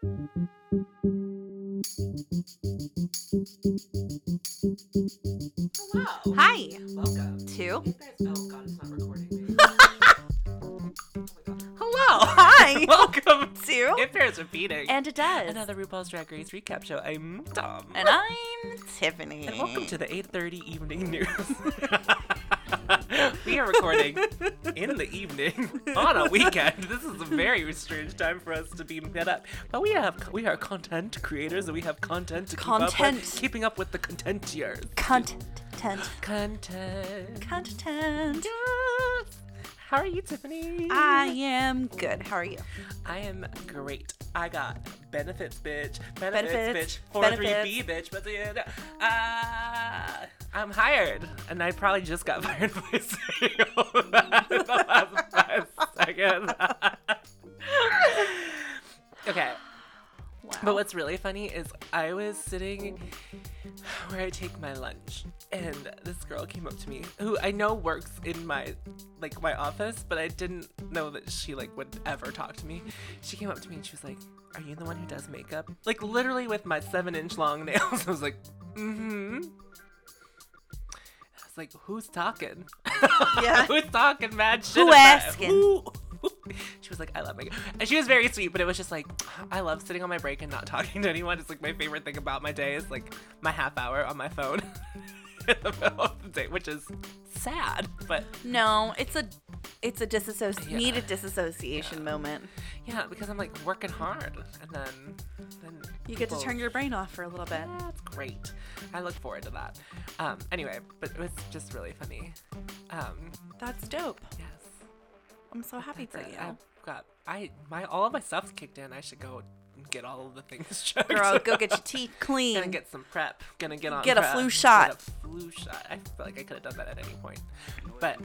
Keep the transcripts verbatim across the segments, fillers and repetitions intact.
Hello. Hi. Welcome. To. You guys, oh God, it's not recording me. Hello. Hi. Welcome to. It bears repeating. And it does. Another RuPaul's Drag Race recap show. I'm Dom. And I'm Tiffany. And welcome to the eight thirty evening news. We are recording in the evening on a weekend. This is a very strange time for us to be met up. But we have we are content creators and we have content to content. keep up with. Keeping up with the contentiers. Content. Content. Content. Content. Yes. How are you, Tiffany? I am good. How are you? I am great. I got benefits, bitch. Benefits, benefits bitch. four three B, bitch. But uh, I'm hired, and I probably just got fired by saying all that in the last five seconds. Okay. Wow. But what's really funny is I was sitting where I take my lunch, and this girl came up to me who I know works in my like my office, but I didn't know that she like would ever talk to me. She came up to me and she was like, "Are you the one who does makeup?" Like literally with my seven inch long nails. I was like, "Mm-hmm." I was like, "Who's talking? Yeah, who's talking mad shit? Who asking?" Who? She was like, I love makeup. And she was very sweet, but it was just like, I love sitting on my break and not talking to anyone. It's like my favorite thing about my day is like my half hour on my phone in the middle of the day, which is sad, but. No, it's a it's a disassoci- yeah. needed disassociation yeah. moment. Yeah, because I'm like working hard and then. then you people... get to turn your brain off for a little bit. Yeah, that's great. I look forward to that. Um, anyway, but it was just really funny. Um, that's dope. Yeah. I'm so happy for you. I've got I my all of my stuff's kicked in. I should go and get all of the things checked. Girl, go get your teeth clean. Gonna get some prep. Gonna get on. Get prep. a flu shot. Get a flu shot. I feel like I could have done that at any point, but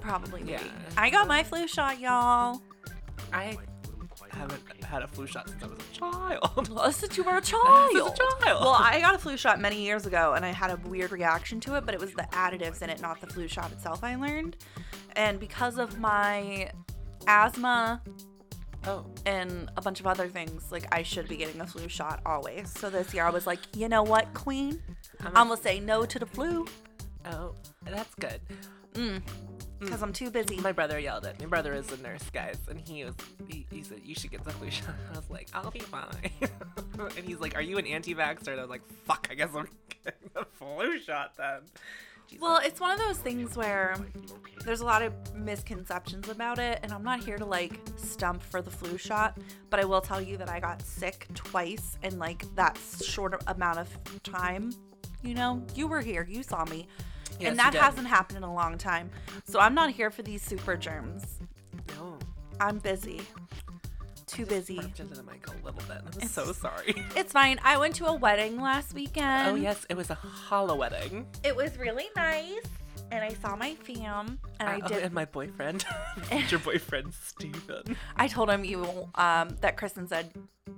probably. Yeah. Maybe. I got my flu shot, y'all. I haven't had a flu shot since I was a child. Well, since you were a child. Since I was a child. Well, I got a flu shot many years ago, and I had a weird reaction to it, but it was the additives in it, not the flu shot itself. I learned. And because of my asthma oh. and a bunch of other things, like, I should be getting a flu shot always. So this year I was like, you know what, queen? I'm, I'm going to say no to the flu. Oh, that's good. Mm. Because mm. I'm too busy. My brother yelled at me. My brother is a nurse, guys. And he was, he, he said, you should get the flu shot. I was like, I'll be fine. And he's like, are you an anti-vaxxer? And I was like, fuck, I guess I'm getting the flu shot then. Well, it's one of those things where there's a lot of misconceptions about it, and I'm not here to, like, stump for the flu shot, but I will tell you that I got sick twice in, like, that short amount of time. You know, you were here. You saw me. Yes, and that hasn't happened in a long time. So I'm not here for these super germs. No. I'm busy. Too busy. I just burped into the mic a little bit. I'm it's, so sorry. It's fine. I went to a wedding last weekend. Oh, yes. It was a holla wedding. It was really nice. And I saw my fam. And uh, I did. Oh, and my boyfriend. Your boyfriend, Steven. I told him you um, that Kristen said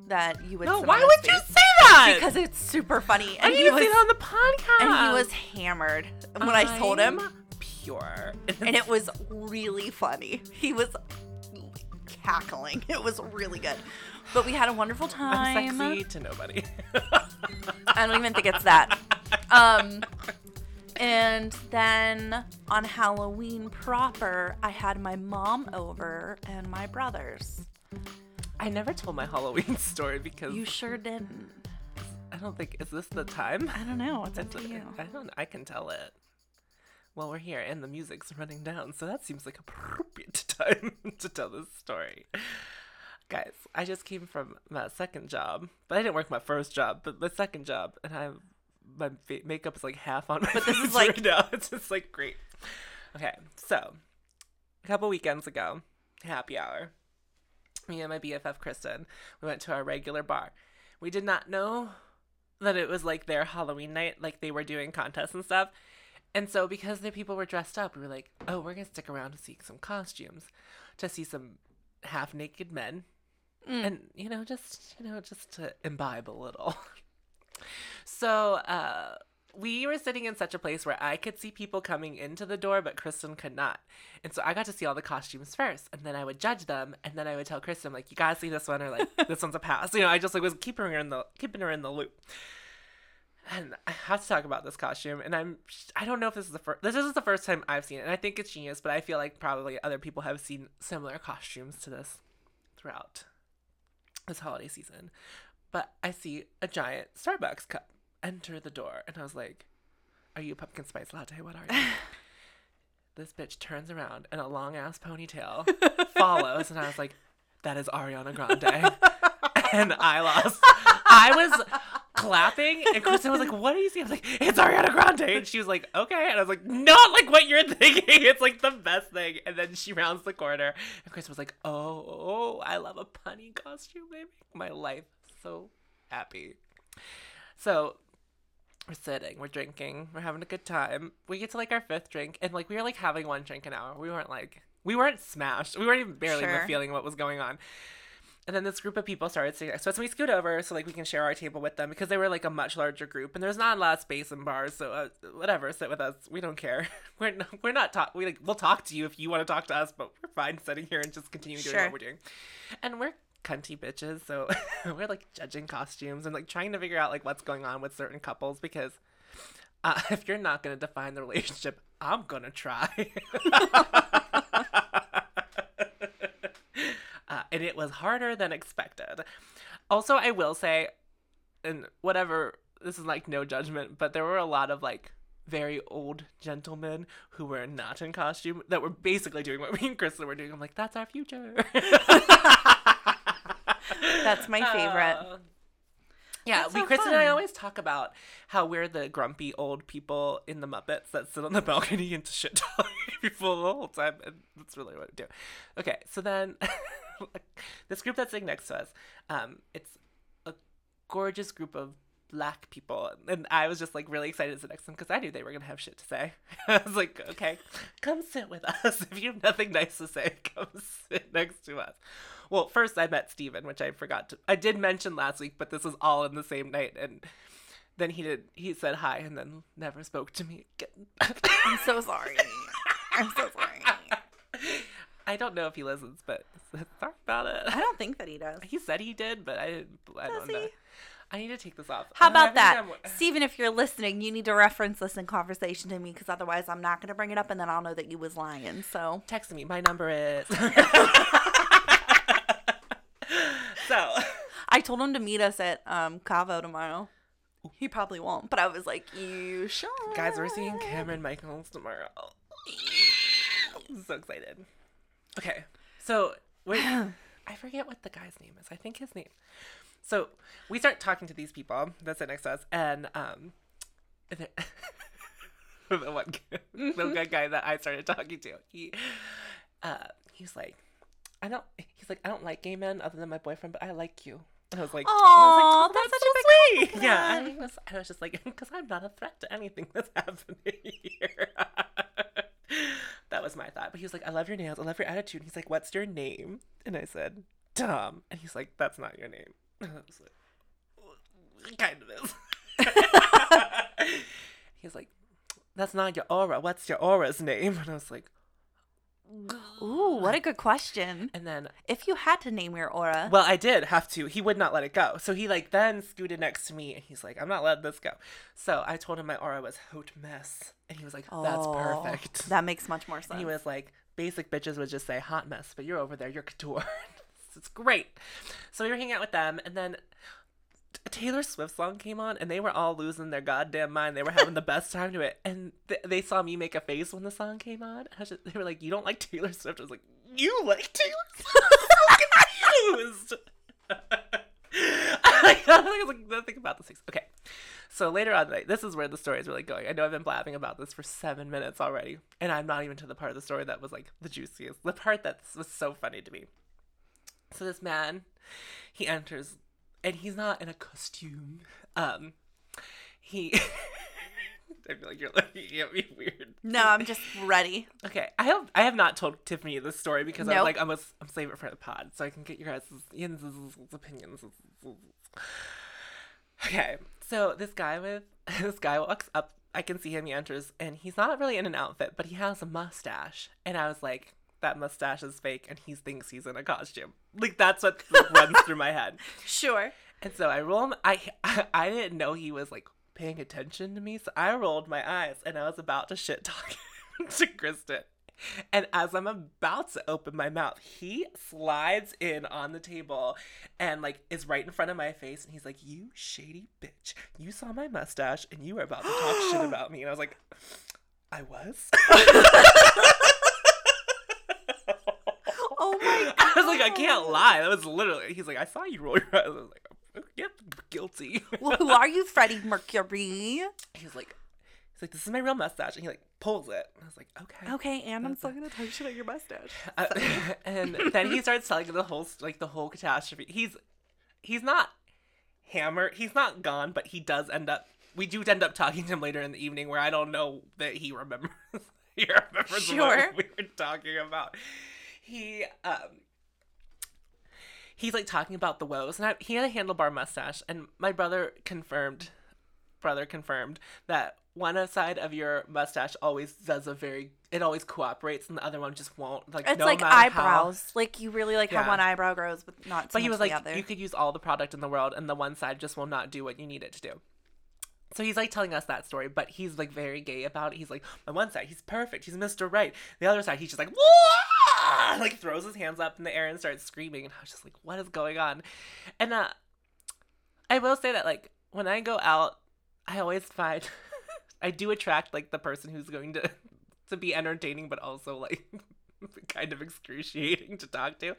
that you would. No, why would you say that? Because it's super funny. And I didn't even say that on the podcast. And he was hammered when I'm I told him. Pure. And it was really funny. He was. Cackling. It was really good. But we had a wonderful time. I'm sexy to nobody. I don't even think it's that. Um, and then on Halloween proper, I had my mom over and my brothers. I never told my Halloween story because... You sure didn't. I don't think... Is this the time? I don't know. It's up to you. I don't... I can tell it. Well, we're here and the music's running down, so that seems like appropriate time to tell this story. Guys, I just came from my second job, but I didn't work my first job, but my second job, and I my makeup is like half on my but face this is like... right now. It's just like great. Okay, so a couple weekends ago, happy hour, me and my B F F Kristen, we went to our regular bar. We did not know that it was like their Halloween night, like they were doing contests and stuff. And so because the people were dressed up, we were like, oh, we're going to stick around to see some costumes, to see some half-naked men. Mm. And, you know, just, you know, just to imbibe a little. So uh, we were sitting in such a place where I could see people coming into the door, but Kristen could not. And so I got to see all the costumes first, and then I would judge them, and then I would tell Kristen, like, you gotta see this one, or like, this one's a pass. You know, I just like was keeping her in the keeping her in the loop. And I have to talk about this costume, and I'm I don't know if this is the first this is the first time I've seen it, and I think it's genius, but I feel like probably other people have seen similar costumes to this throughout this holiday season. But I see a giant Starbucks cup enter the door, and I was like, are you a pumpkin spice latte? What are you? This bitch turns around, and a long-ass ponytail follows, and I was like, that is Ariana Grande. And I lost. I was clapping, and Kristen was like, what are you seeing? I was like, it's Ariana Grande. And she was like, okay. And I was like, not like what you're thinking. It's like the best thing. And then she rounds the corner, and Kristen was like, oh, oh I love a punny costume. They make my life so happy. So we're sitting, we're drinking, we're having a good time. We get to like our fifth drink, and like we were like having one drink an hour. We weren't like, we weren't smashed. We weren't even barely sure. even feeling what was going on. And then this group of people started sitting next to us, and we scoot over so like we can share our table with them, because they were like a much larger group, and there's not a lot of space in bars, so uh, whatever, sit with us. We don't care. We're not, we're not talk. We like we'll talk to you if you want to talk to us, but we're fine sitting here and just continue doing sure. what we're doing. And we're cunty bitches, so we're like judging costumes and like trying to figure out like what's going on with certain couples, because uh, if you're not gonna define the relationship, I'm gonna try. Uh, and it was harder than expected. Also, I will say, and whatever, this is like no judgment, but there were a lot of like very old gentlemen who were not in costume that were basically doing what me and Kristen were doing. I'm like, that's our future. That's my favorite. Uh, yeah, we, Kristen and I always talk about how we're the grumpy old people in the Muppets that sit on the balcony and shit talk people the whole time. And that's really what we do. Okay, so then this group that's sitting next to us, um, it's a gorgeous group of black people. And I was just like really excited to sit next to them because I knew they were going to have shit to say. I was like, okay, come sit with us. If you have nothing nice to say, come sit next to us. Well, first I met Steven, which I forgot to, I did mention last week, but this was all in the same night. And then he did, he said hi and then never spoke to me again. I'm so sorry. I'm so sorry. I don't know if he listens, but sorry about it. I don't think that he does. He said he did, but I didn't, I don't know. I need to take this off. How about that? I'm... Steven, if you're listening, you need to reference this in conversation to me, because otherwise I'm not going to bring it up, and then I'll know that you was lying. So text me. My number is. So I told him to meet us at um, CAVO tomorrow. Ooh. He probably won't, but I was like, you sure? Guys, we're seeing Cameron Michaels tomorrow. I'm so excited. Okay. So we're, I forget what the guy's name is. I think his name. So we start talking to these people that sit next to us, and um, the, the one mm-hmm. the guy, guy that I started talking to, he uh, he's like, I don't. He's like, I don't like gay men other than my boyfriend, but I like you. And I was like, oh, that's, that's so sweet. Compliment. Yeah, and I was, I was just like, because I'm not a threat to anything that's happening here. That was my thought. But he was like, I love your nails. I love your attitude. And he's like, what's your name? And I said, Tom. And he's like, that's not your name. I was like, it kind of is. He's like, that's not your aura. What's your aura's name? And I was like, ooh, what a good question. And then, if you had to name your aura. Well, I did have to. He would not let it go. So he like then scooted next to me, and he's like, I'm not letting this go. So I told him my aura was hot mess. And he was like, that's oh, perfect. That makes much more sense. And he was like, basic bitches would just say hot mess, but you're over there, you're couture. It's great. So we were hanging out with them, and then a Taylor Swift song came on, and they were all losing their goddamn mind. They were having the best time to it, and th- they saw me make a face when the song came on. I was just, they were like, you don't like Taylor Swift? I was like, you like Taylor Swift? I'm confused. I was like, nothing about the six. Okay. So later on tonight, this is where the story is really going. I know I've been blabbing about this for seven minutes already, and I'm not even to the part of the story that was like the juiciest, the part that was so funny to me. So this man, he enters, and he's not in a costume. Um, he, I feel like you're looking at me weird. No, I'm just ready. Okay, I have I have not told Tiffany this story because nope. I'm like I'm a, I'm saving it for the pod so I can get your guys' opinions. Okay, so this guy with this guy walks up. I can see him. He enters, and he's not really in an outfit, but he has a mustache. And I was like, that mustache is fake, and he thinks he's in a costume. Like, that's what like, runs through my head. Sure. And so I roll. My, I, I I didn't know he was like paying attention to me, so I rolled my eyes, and I was about to shit talk to Kristen. And as I'm about to open my mouth, he slides in on the table and, like, is right in front of my face. And he's like, you shady bitch. You saw my mustache and you were about to talk shit about me. And I was like, I was? Oh, my God. I was like, I can't lie. That was literally, he's like, I saw you roll your eyes. I was like, oh, yep, guilty. Well, who are you, Freddie Mercury? He was like, he's like, this is my real mustache. And he, like, pulls it. And I was like, okay. Okay, and I'm still going to talk shit at your mustache. Uh, and then he starts telling the whole, like, the whole catastrophe. He's, he's not hammered. He's not gone, but he does end up, we do end up talking to him later in the evening where I don't know that he remembers. He remembers sure. what we were talking about. He, um, he's, like, talking about the woes. And I, he had a handlebar mustache. And my brother confirmed, brother confirmed that one side of your mustache always does a very, it always cooperates, and the other one just won't. Like, it's no like eyebrows. How, like, you really like yeah. how one eyebrow grows, but not so but much the other. But he was like, other. You could use all the product in the world, and the one side just will not do what you need it to do. So he's, like, telling us that story, but he's, like, very gay about it. He's like, on one side, he's perfect. He's Mister Right. The other side, he's just like, whoa! Like, throws his hands up in the air and starts screaming. And I was just like, what is going on? And uh, I will say that, like, when I go out, I always find... I do attract, like, the person who's going to, to be entertaining but also, like, kind of excruciating to talk to.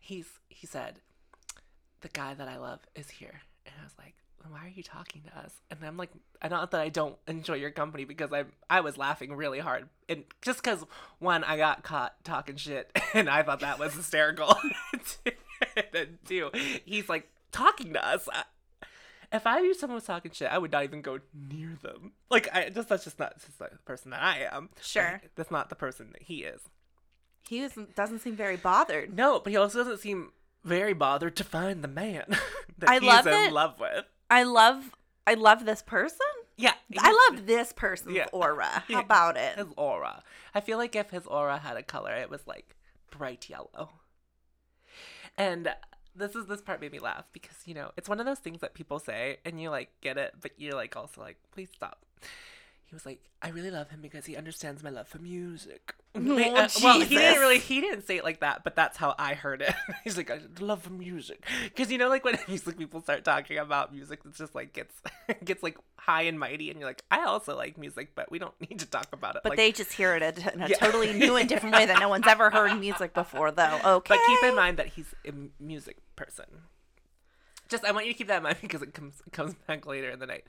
He's He said, the guy that I love is here. And I was like, why are you talking to us? And I'm like, not that I don't enjoy your company because I I was laughing really hard. And just because, one, I got caught talking shit and I thought that was hysterical. And then, two, he's, like, talking to us. I, If I knew someone was talking shit, I would not even go near them. Like, I just that's just not, that's just not the person that I am. Sure. Like, that's not the person that he is. He doesn't, doesn't seem very bothered. No, but he also doesn't seem very bothered to find the man that I he's love in it. love with. I love I love this person. Yeah. I love this person's yeah. aura. How about it? His aura. I feel like if his aura had a color, it was, like, bright yellow. And... This is this part made me laugh because, you know, it's one of those things that people say and you, like, get it, but you're, like, also, like, please stop. He was like, I really love him because he understands my love for music. Oh, uh, well, he didn't really, he didn't say it like that, but that's how I heard it. He's like, I love for music. Because, you know, like, when music people start talking about music, it's just, like, gets, gets, like, high and mighty. And you're like, I also like music, but we don't need to talk about it. But, like, they just hear it in a yeah. totally new and different way that no one's ever heard music before, though. Okay. But keep in mind that he's a music person. Just, I want you to keep that in mind because it comes comes back later in the night.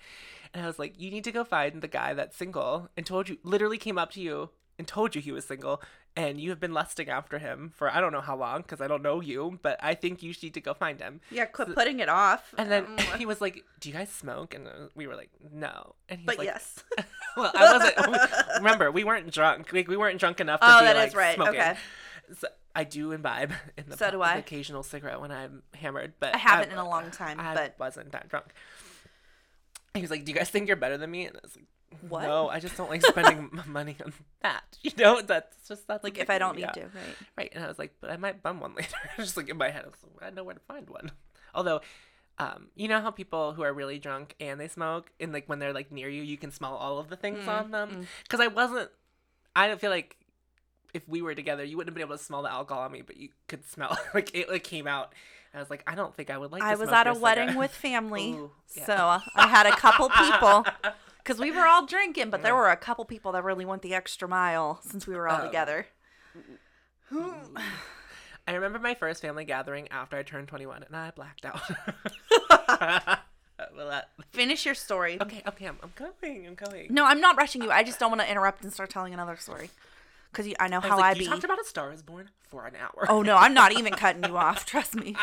And I was like, you need to go find the guy that's single and told you, literally came up to you and told you he was single. And you have been lusting after him for I don't know how long because I don't know you, but I think you need to go find him. Yeah, quit so, putting it off. And then he was like, do you guys smoke? And we were like, no. And he's but like, yes. Well, I wasn't. Remember, we weren't drunk. Like, we weren't drunk enough to oh, be that like, is right. smoking. Okay. So, I do imbibe in the, so do I. the occasional cigarette when I'm hammered, but I haven't I, in a long time. I but... wasn't that drunk. He was like, "Do you guys think you're better than me?" And I was like, "What? No, I just don't like spending my money on that. You know, that's just that's like if I don't need to, right? Right." And I was like, "But I might bum one later." Just like in my head, I was like, "I know where to find one." Although, um, you know how people who are really drunk and they smoke, and like when they're like near you, you can smell all of the things mm-hmm. on them. Because I wasn't, I don't feel like. If we were together, you wouldn't have been able to smell the alcohol on me, but you could smell like it like came out. And I was like, I don't think I would like. I to was at a wedding with family, Ooh, yeah. so I had a couple people because we were all drinking, but there were a couple people that really went the extra mile since we were all um, together. I remember my first family gathering after I turned twenty-one, and I blacked out. Well, that... Finish your story. Okay, okay, I'm, I'm going, I'm going. No, I'm not rushing you. I just don't want to interrupt and start telling another story. Because I know I how like, I you be. You talked about A Star Is Born for an hour. Oh, no, I'm not even cutting you off. Trust me.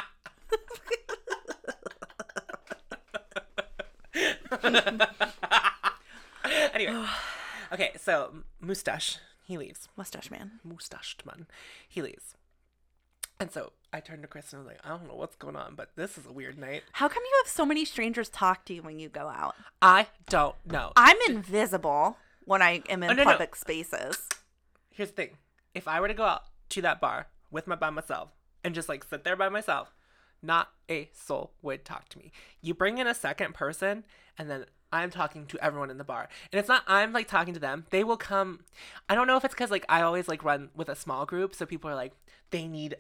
Anyway. Okay, so Mustache, he leaves. Mustache man. Mustached man. He leaves. And so I turned to Chris and I was like, I don't know what's going on, but this is a weird night. How come you have so many strangers talk to you when you go out? I don't know. I'm invisible when I am in oh, no, public no. spaces. Here's the thing. If I were to go out to that bar with my by myself and just like sit there by myself, not a soul would talk to me. You bring in a second person and then I'm talking to everyone in the bar. And it's not I'm like talking to them. They will come. I don't know if it's because like I always like run with a small group. So people are like, they need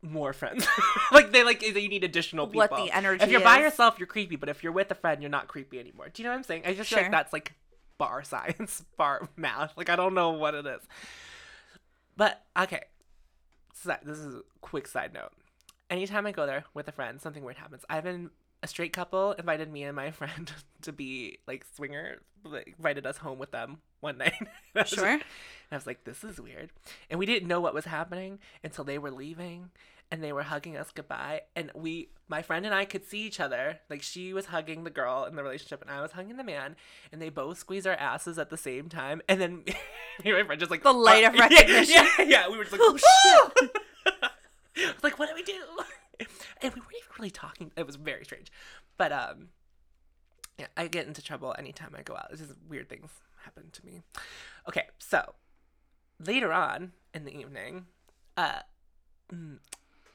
more friends. Like they like you need additional people. What the energy If you're is. By yourself, you're creepy. But if you're with a friend, you're not creepy anymore. Do you know what I'm saying? I just sure. feel like that's like bar science, bar math. Like I don't know what it is. But okay. So this is a quick side note. Anytime I go there with a friend, something weird happens. I've been a straight couple invited me and my friend to be like swingers, like, invited us home with them one night. Sure. And I was like, this is weird. And we didn't know what was happening until they were leaving and they were hugging us goodbye. And we, my friend and I could see each other. Like she was hugging the girl in the relationship and I was hugging the man and they both squeezed our asses at the same time. And then me and my friend just like, the light oh. of recognition. Yeah, yeah, yeah. We were just like, oh shit. I was like, what do we do? And we weren't even really talking. It was very strange. But um, yeah, I get into trouble anytime I go out. It's just weird things happen to me. Okay, so later on in the evening, uh,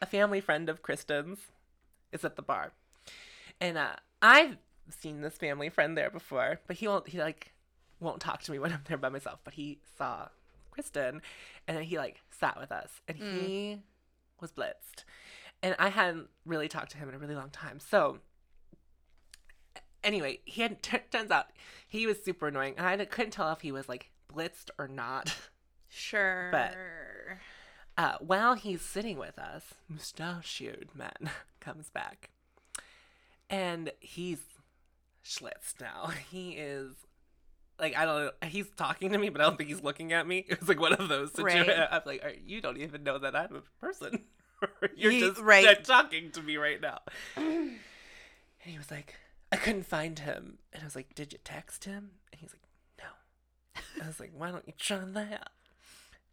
a family friend of Kristen's is at the bar. And uh, I've seen this family friend there before, but he won't, he like won't talk to me when I'm there by myself. But he saw Kristen and then he like sat with us and mm. he... was blitzed. And I hadn't really talked to him in a really long time. So anyway, he had t- turns out he was super annoying and I couldn't tell if he was like blitzed or not. Sure. But uh, while he's sitting with us, mustachioed man comes back and he's schlitzed now. He is like, I don't know. He's talking to me, but I don't think he's looking at me. It was like one of those situations. Right. I'm like, right, you don't even know that I'm a person. You're he, just right. talking to me right now. And he was like, I couldn't find him. And I was like, did you text him? And he's like, no. I was like, why don't you try that?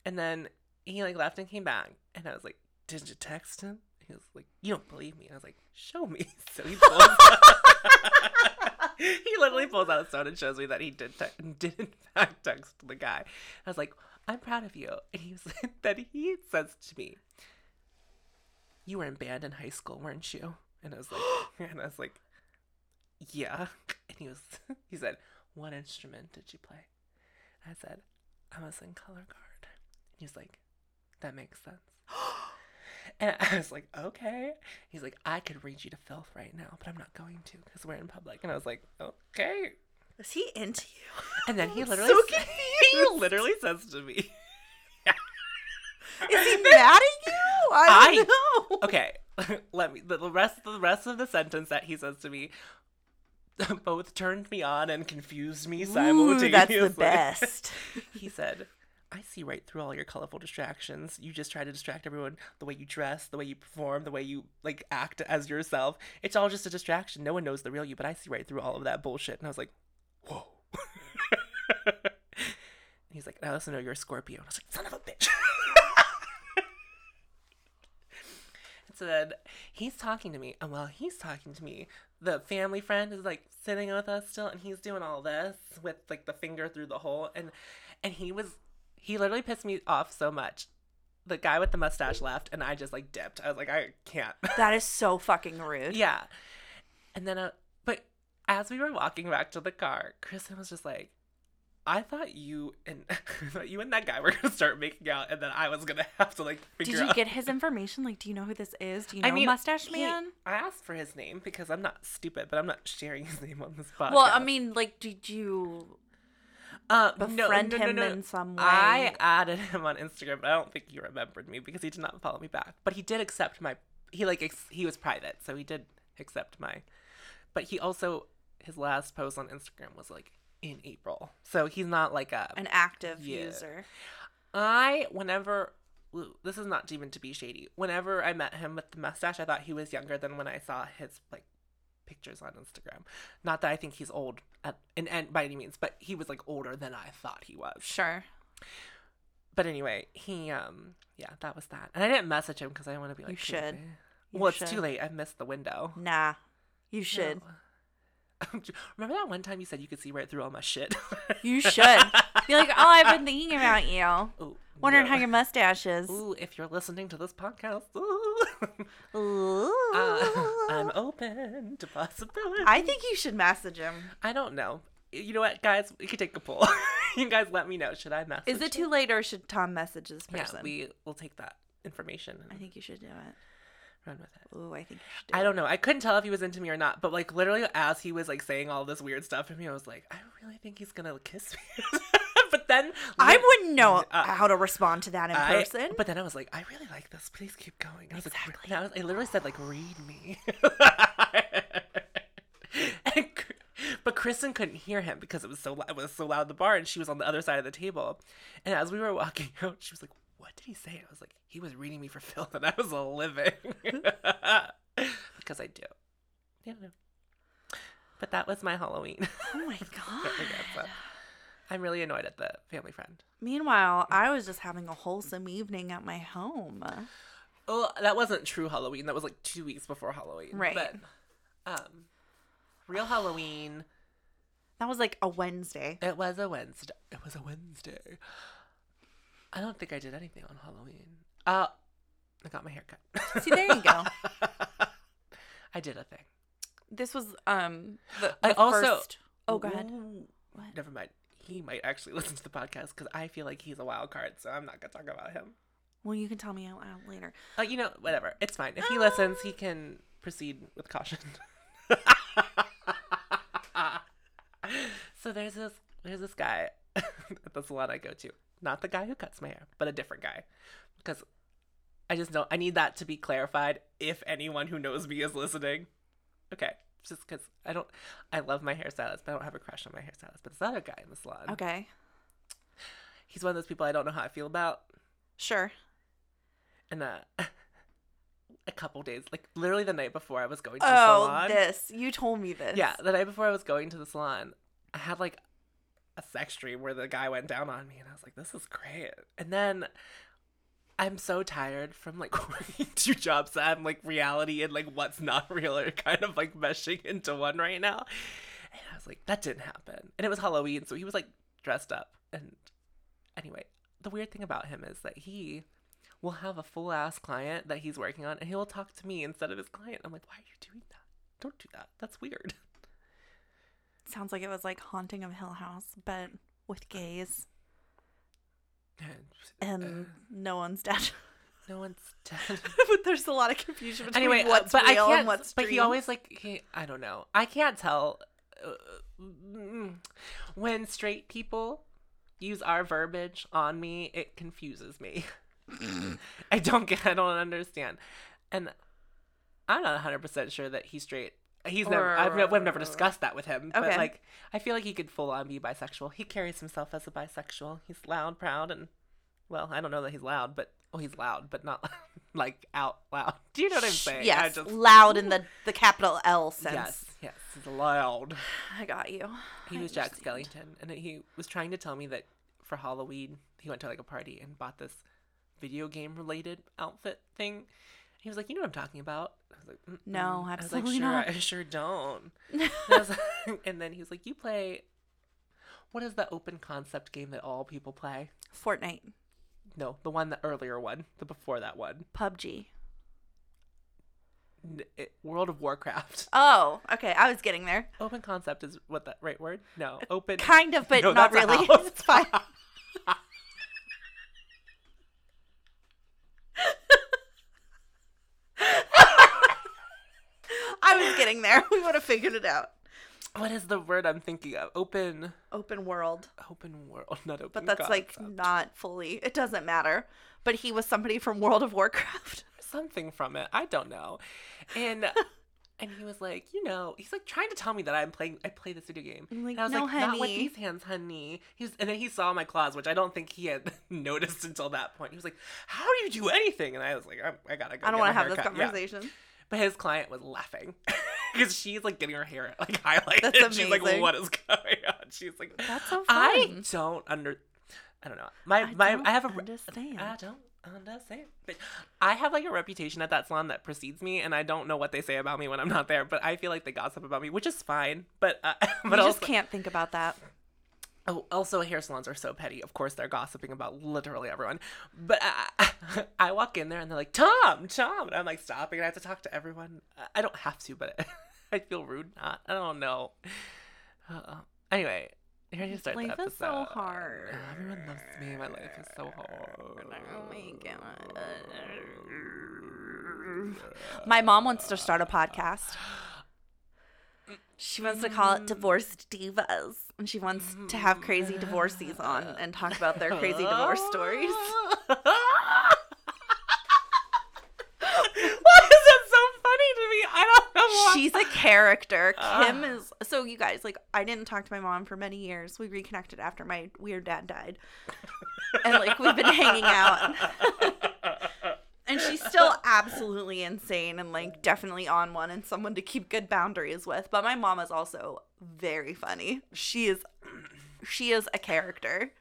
And then he like left and came back. And I was like, did you text him? And he was like, you don't believe me. And I was like, show me. So he pulled He literally pulls out his phone and shows me that he did, te- did in fact text the guy. I was like, I'm proud of you. And he was like, then he says to me, you were in band in high school, weren't you? And I was like, and I was like, yeah. And he was, he said, what instrument did you play? I said, I was in color guard. And he was like, that makes sense. And I was like, okay. He's like, I could read you to filth right now, but I'm not going to because we're in public. And I was like, okay. Is he into you? And then he literally, so says, he literally says to me, yeah. Is he mad at you? I don't I, know. Okay, let me. The rest, the rest of the sentence that he says to me, both turned me on and confused me simultaneously. Ooh, that's the best. He said, I see right through all your colorful distractions. You just try to distract everyone the way you dress, the way you perform, the way you like act as yourself. It's all just a distraction. No one knows the real you, but I see right through all of that bullshit. And I was like, whoa. He's like, I also know you're a Scorpio. And I was like, son of a bitch. And so then he's talking to me. And while he's talking to me, the family friend is like sitting with us still. And he's doing all this with like the finger through the hole. And, and he was... He literally pissed me off so much. The guy with the mustache left, and I just, like, dipped. I was like, I can't. That is so fucking rude. Yeah. And then, uh, but as we were walking back to the car, Kristen was just like, I thought you and you and that guy were going to start making out, and then I was going to have to, like, figure out. Did you out. get his information? Like, do you know who this is? Do you know I mean, Mustache he, Man? I asked for his name because I'm not stupid, but I'm not sharing his name on this podcast. Well, I mean, like, did you... Uh, Befriend no, no, no, him no. in some way. I added him on Instagram, but I don't think he remembered me because he did not follow me back. But he did accept my. He like ex- he was private, so he did accept my. But he also his last post on Instagram was like in April, so he's not like a an active yeah. user. I whenever this is not even to be shady. Whenever I met him with the mustache, I thought he was younger than when I saw his like pictures on Instagram. Not that I think he's old at, in, and by any means, but he was like older than I thought he was. Sure. But anyway, he, um, yeah, that was that. And I didn't message him because I want to be like, you should. You well, should. It's too late. I missed the window. Nah, you should. No. Remember that one time you said you could see right through all my shit? You should. Be like, oh, I've been thinking about you. Ooh, wondering no. how your mustache is. Ooh, if you're listening to this podcast. Ooh. Ooh. Uh, I'm open to possibilities. I think you should message him. I don't know. You know what, guys? We could take a poll. You guys let me know. Should I message Is it too him? late or should Tom message this person? Yeah, we will take that information. And I think you should do it. Run with it. Ooh, I think you should do I it. I don't know. I couldn't tell if he was into me or not, but, like, literally as he was, like, saying all this weird stuff to me, I was like, I really think he's going to kiss me. But then... I like, wouldn't know uh, how to respond to that in I, person. But then I was like, I really like this. Please keep going. I was exactly. Like, and I, was, I literally said, like, read me. And but Kristen couldn't hear him because it was so it was so loud at the bar, and she was on the other side of the table. And as we were walking out, she was like, "What did he say?" And I was like, "He was reading me for filth, and I was living because I do." Yeah, no. But that was my Halloween. Oh my god! So I'm really annoyed at the family friend. Meanwhile, I was just having a wholesome evening at my home. Oh, that wasn't true Halloween. That was like two weeks before Halloween, right? But, um. Real Halloween. That was like a Wednesday. It was a Wednesday. It was a Wednesday. I don't think I did anything on Halloween. Uh, I got my hair cut. See, there you go. I did a thing. This was um. The, the I also. First... Oh, go ahead. What? Never mind. He might actually listen to the podcast because I feel like he's a wild card, so I'm not gonna talk about him. Well, you can tell me out loud later. Oh, uh, you know, whatever. It's fine. If he uh... listens, he can proceed with caution. So there's this there's this guy at the salon I go to. Not the guy who cuts my hair, but a different guy. Because I just don't I need that to be clarified if anyone who knows me is listening. Okay. Just because I don't I love my hairstylist, but I don't have a crush on my hairstylist. But this other guy in the salon. Okay. He's one of those people I don't know how I feel about. Sure. And uh a couple days, like literally the night before I was going to the oh, salon. Oh, this. You told me this. Yeah, the night before I was going to the salon, I had like a sex dream where the guy went down on me and I was like, this is great. And then I'm so tired from like two jobs that I'm like reality and like what's not real are kind of like meshing into one right now. And I was like, that didn't happen. And it was Halloween, so he was like dressed up. And anyway, the weird thing about him is that he will have a full ass client that he's working on and he will talk to me instead of his client. I'm like, why are you doing that? Don't do that. That's weird. Sounds like it was like Haunting of Hill House, but with gays. And, and no one's dead. No one's dead. But there's a lot of confusion between anyway, what's uh, but real I can't, and what's But dream. He always like, he, I don't know. I can't tell uh, when straight people use our verbiage on me, it confuses me. I don't get, I don't understand. And I'm not one hundred percent sure that he's straight. He's or, never. I've, I've never discussed that with him. Okay. But like, I feel like he could full on be bisexual. He carries himself as a bisexual. He's loud, proud, and well, I don't know that he's loud, but oh, well, he's loud, but not like out loud. Do you know what I'm saying? Yes, I just, loud in the the capital L sense. Yes, yes, he's loud. I got you. He I was Jack Skellington, and he was trying to tell me that for Halloween he went to like a party and bought this video game related outfit thing. He was like, you know what I'm talking about? I was like, mm-mm. No, absolutely not. I was like, sure, not. I sure don't. And, I was like, and then he was like, you play, what is the open concept game that all people play? Fortnite. No, the one, the earlier one, the before that one. P U B G. It, World of Warcraft. Oh, okay. I was getting there. Open concept is what the right word? No, open. Kind of, but no, not really. It's fine. Getting there, we would have figured it out. What is the word I'm thinking of? Open, open world, open world, not open. But that's concept. Like not fully. It doesn't matter. But he was somebody from World of Warcraft, something from it. I don't know. And and he was like, you know, he's like trying to tell me that I'm playing. I play this video game. I'm like, and I was no, like, honey. Not with these hands, honey. He was, and then he saw my claws, which I don't think he had noticed until that point. He was like, how do you do anything? And I was like, I, I gotta go. I don't want to have this conversation. Yeah. But his client was laughing because she's like getting her hair like highlighted. That's amazing. She's like, what is going on? She's like, that's so fun. I don't under. I don't know. My I my don't I have a understand. I don't understand. But I have like a reputation at that salon that precedes me, and I don't know what they say about me when I'm not there. But I feel like they gossip about me, which is fine. But uh, but I just can't think about that. Oh, also, hair salons are so petty. Of course, they're gossiping about literally everyone. But I, I walk in there and they're like, Tom, Tom. And I'm like stopping and I have to talk to everyone. I don't have to, but I feel rude. Not. I don't know. Uh, anyway, here you start life the episode. Life is so hard. Everyone loves me. My life is so hard. Oh my God. My mom wants to start a podcast. She wants to call it Divorced Divas, and she wants to have crazy divorcees on and talk about their crazy divorce stories. Why is that so funny to me? I don't know why. She's a character. Kim uh. is... So, you guys, like, I didn't talk to my mom for many years. We reconnected after my weird dad died. And, like, we've been hanging out. And she's still absolutely insane and, like, definitely on one and someone to keep good boundaries with. But my mom is also very funny. She is she is a character.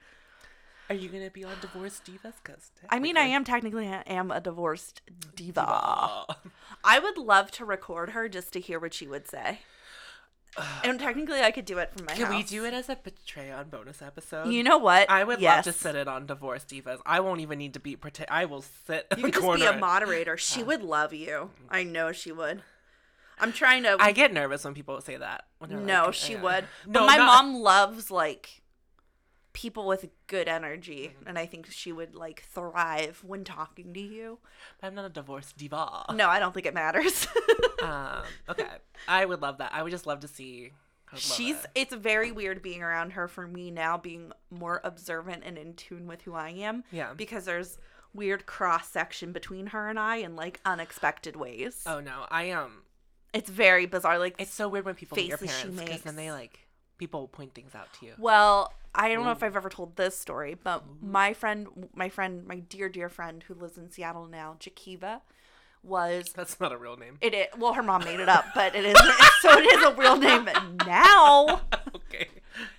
Are you going to be on Divorced Divas? Cause I mean, I am technically I am a divorced diva. diva. I would love to record her just to hear what she would say. And technically, I could do it from my Can house. Can we do it as a Patreon bonus episode? You know what? I would yes. love to sit in on Divorce Divas. I won't even need to be pretend. I will sit in you the corner. You could just be a moderator. She would love you. I know she would. I'm trying to... I get nervous when people say that. No, like, she yeah. would. But no, my not... mom loves, like, people with good energy. Mm-hmm. And I think she would, like, thrive when talking to you. But I'm not a divorce diva. No, I don't think it matters. um, okay. I would love that. I would just love to see. Love She's. It. It's very weird being around her for me now, being more observant and in tune with who I am. Yeah. Because there's weird cross section between her and I in like unexpected ways. Oh no, I am. Um, it's very bizarre. Like it's so weird when people meet your parents because then they like people point things out to you. Well, I don't Ooh. know if I've ever told this story, but Ooh. my friend, my friend, my dear dear friend who lives in Seattle now, Jakiva. Was that's not a real name? It is. Well, her mom made it up, but it is so it is a real name now. Okay,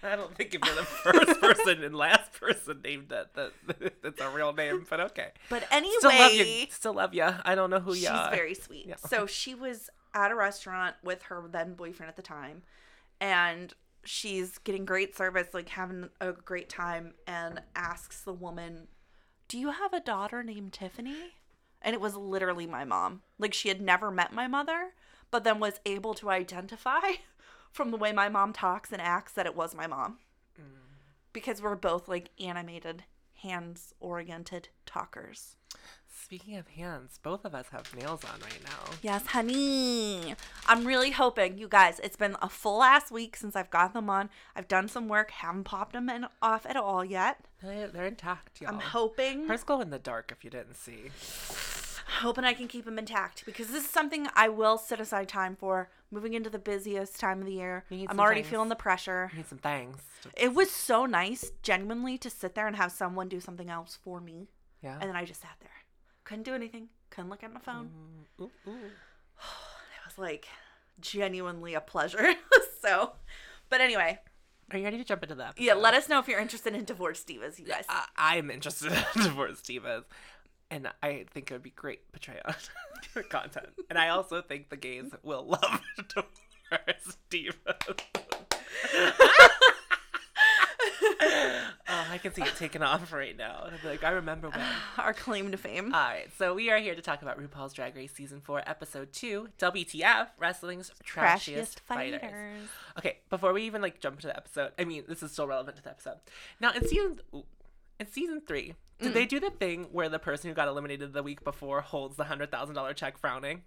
I don't think if you're the first person and last person named that, that that's a real name. But okay. But anyway, still love you. Still love you. I don't know who you she's are. She's very sweet. Yeah. So she was at a restaurant with her then boyfriend at the time, and she's getting great service, like having a great time, and asks the woman, "Do you have a daughter named Tiffany?" And it was literally my mom. Like, she had never met my mother, but then was able to identify from the way my mom talks and acts that it was my mom. Mm. Because we're both, like, animated, hands-oriented talkers. Speaking of hands, both of us have nails on right now. Yes, honey. I'm really hoping, you guys, it's been a full-ass week since I've got them on. I've done some work. Haven't popped them in, off at all yet. They're intact, y'all. I'm hoping. Hers glow in the dark if you didn't see. Hoping I can keep them intact because this is something I will set aside time for. Moving into the busiest time of the year. I'm already things. feeling the pressure. You need some things. It was so nice, genuinely, to sit there and have someone do something else for me. Yeah. And then I just sat there. Couldn't do anything. Couldn't look at my phone. Mm, ooh, ooh. It was like genuinely a pleasure. So, but anyway. Are you ready to jump into that? Yeah, let us know if you're interested in Divorce Divas, you guys. I- I'm interested in Divorce Divas. And I think it would be great Patreon content. And I also think the gays will love Divorce Divas. Oh, I can see it taking off right now. And I'll be like, I remember when. Our claim to fame. All right. So we are here to talk about RuPaul's Drag Race Season four, Episode two, W T F, Wrestling's Trashiest, Trashiest Fighters. Fighters. Okay. Before we even, like, jump to the episode, I mean, this is still relevant to the episode. Now, in Season, in season three, did mm. they do the thing where the person who got eliminated the week before holds the one hundred thousand dollars check frowning?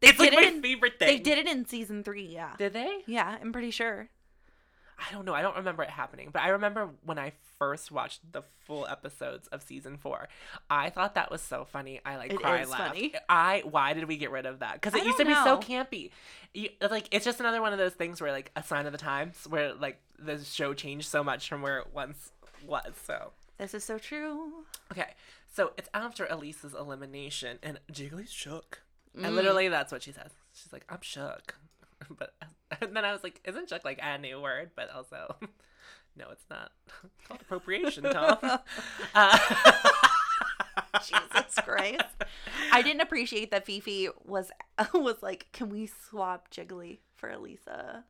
They it's, did like, it my in, favorite thing. They did it in Season three, yeah. Did they? Yeah, I'm pretty sure. I don't know. I don't remember it happening. But I remember when I first watched the full episodes of Season four. I thought that was so funny. I, like, it cry is laughed. Funny. I, why did we get rid of that? Because it used to know. be so campy. You, like, it's just another one of those things where, like, a sign of the times where, like, the show changed so much from where it once was. So. This is so true. Okay. So it's after Elise's elimination, and Jiggly's shook. Mm. And literally that's what she says. She's like, I'm shook. But and then I was like, isn't shook like a new word? But also No, it's not. It's called appropriation, Tom. uh- Jesus Christ. I didn't appreciate that Fifi was was like, can we swap Jiggly for Elisa?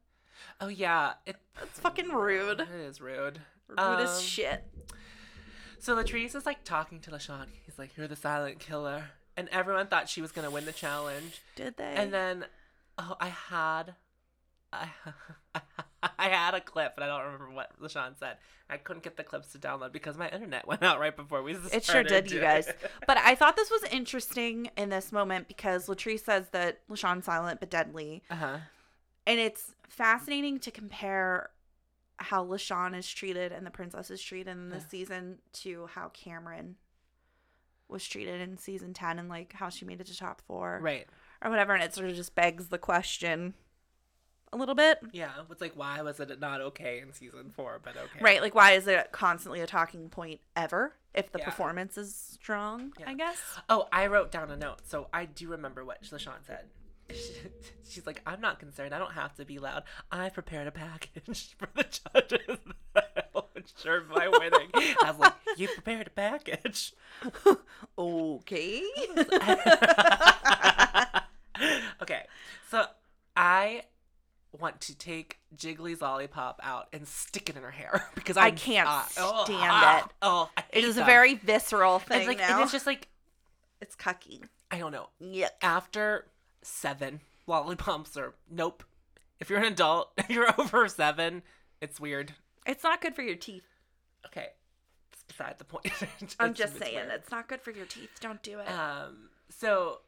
Oh, yeah. It, That's fucking rude. It is rude. Rude um, as shit. So Latrice is like talking to LaShauwn. He's like, you're the silent killer. And everyone thought she was going to win the challenge. Did they? And then, oh, I had, I, I had a clip, but I don't remember what LaShauwn said. I couldn't get the clips to download because my internet went out right before we started. It sure did, you guys. But I thought this was interesting in this moment because Latrice says that LaShawn's silent but deadly. Uh-huh. And it's fascinating to compare how LaShauwn is treated and the princess is treated in this yeah. season to how Cameron was treated in season ten and like how she made it to top four. Right. Or whatever. And it sort of just begs the question a little bit. Yeah. It's like, why was it not okay in season four, but okay. Right. Like, why is it constantly a talking point ever if the yeah. performance is strong, yeah. I guess? Oh, I wrote down a note. So I do remember what LaShauwn said. She's like, I'm not concerned. I don't have to be loud. I prepared a package for the judges that will ensure my winning. I was like, you prepared a package? Okay. Okay. So I want to take Jiggly's lollipop out and stick it in her hair because I, I can't uh, stand uh, it. Oh, I hate it is them. A very visceral thing. It's like, now. And it's just like, it's cucky. I don't know. Yeah. After seven lollipops or nope. If you're an adult, if you're over seven, it's weird. It's not good for your teeth. Okay. It's beside the point. I'm just saying weird. It's not good for your teeth. Don't do it. Um so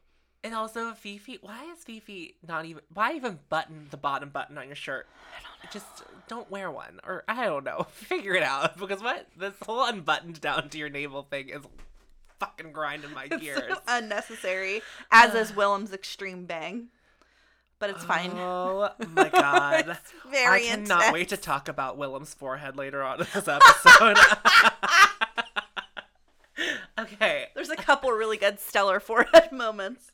and also Fifi, why is Fifi not even why even button the bottom button on your shirt? I don't know. Just don't wear one or I don't know. Figure it out because what? This whole unbuttoned down to your navel thing is fucking grinding my gears. It's so unnecessary, as is Willem's extreme bang, but it's fine. Oh my god! Very I cannot intense. Wait to talk about Willem's forehead later on in this episode. Okay, there's a couple really good stellar forehead moments.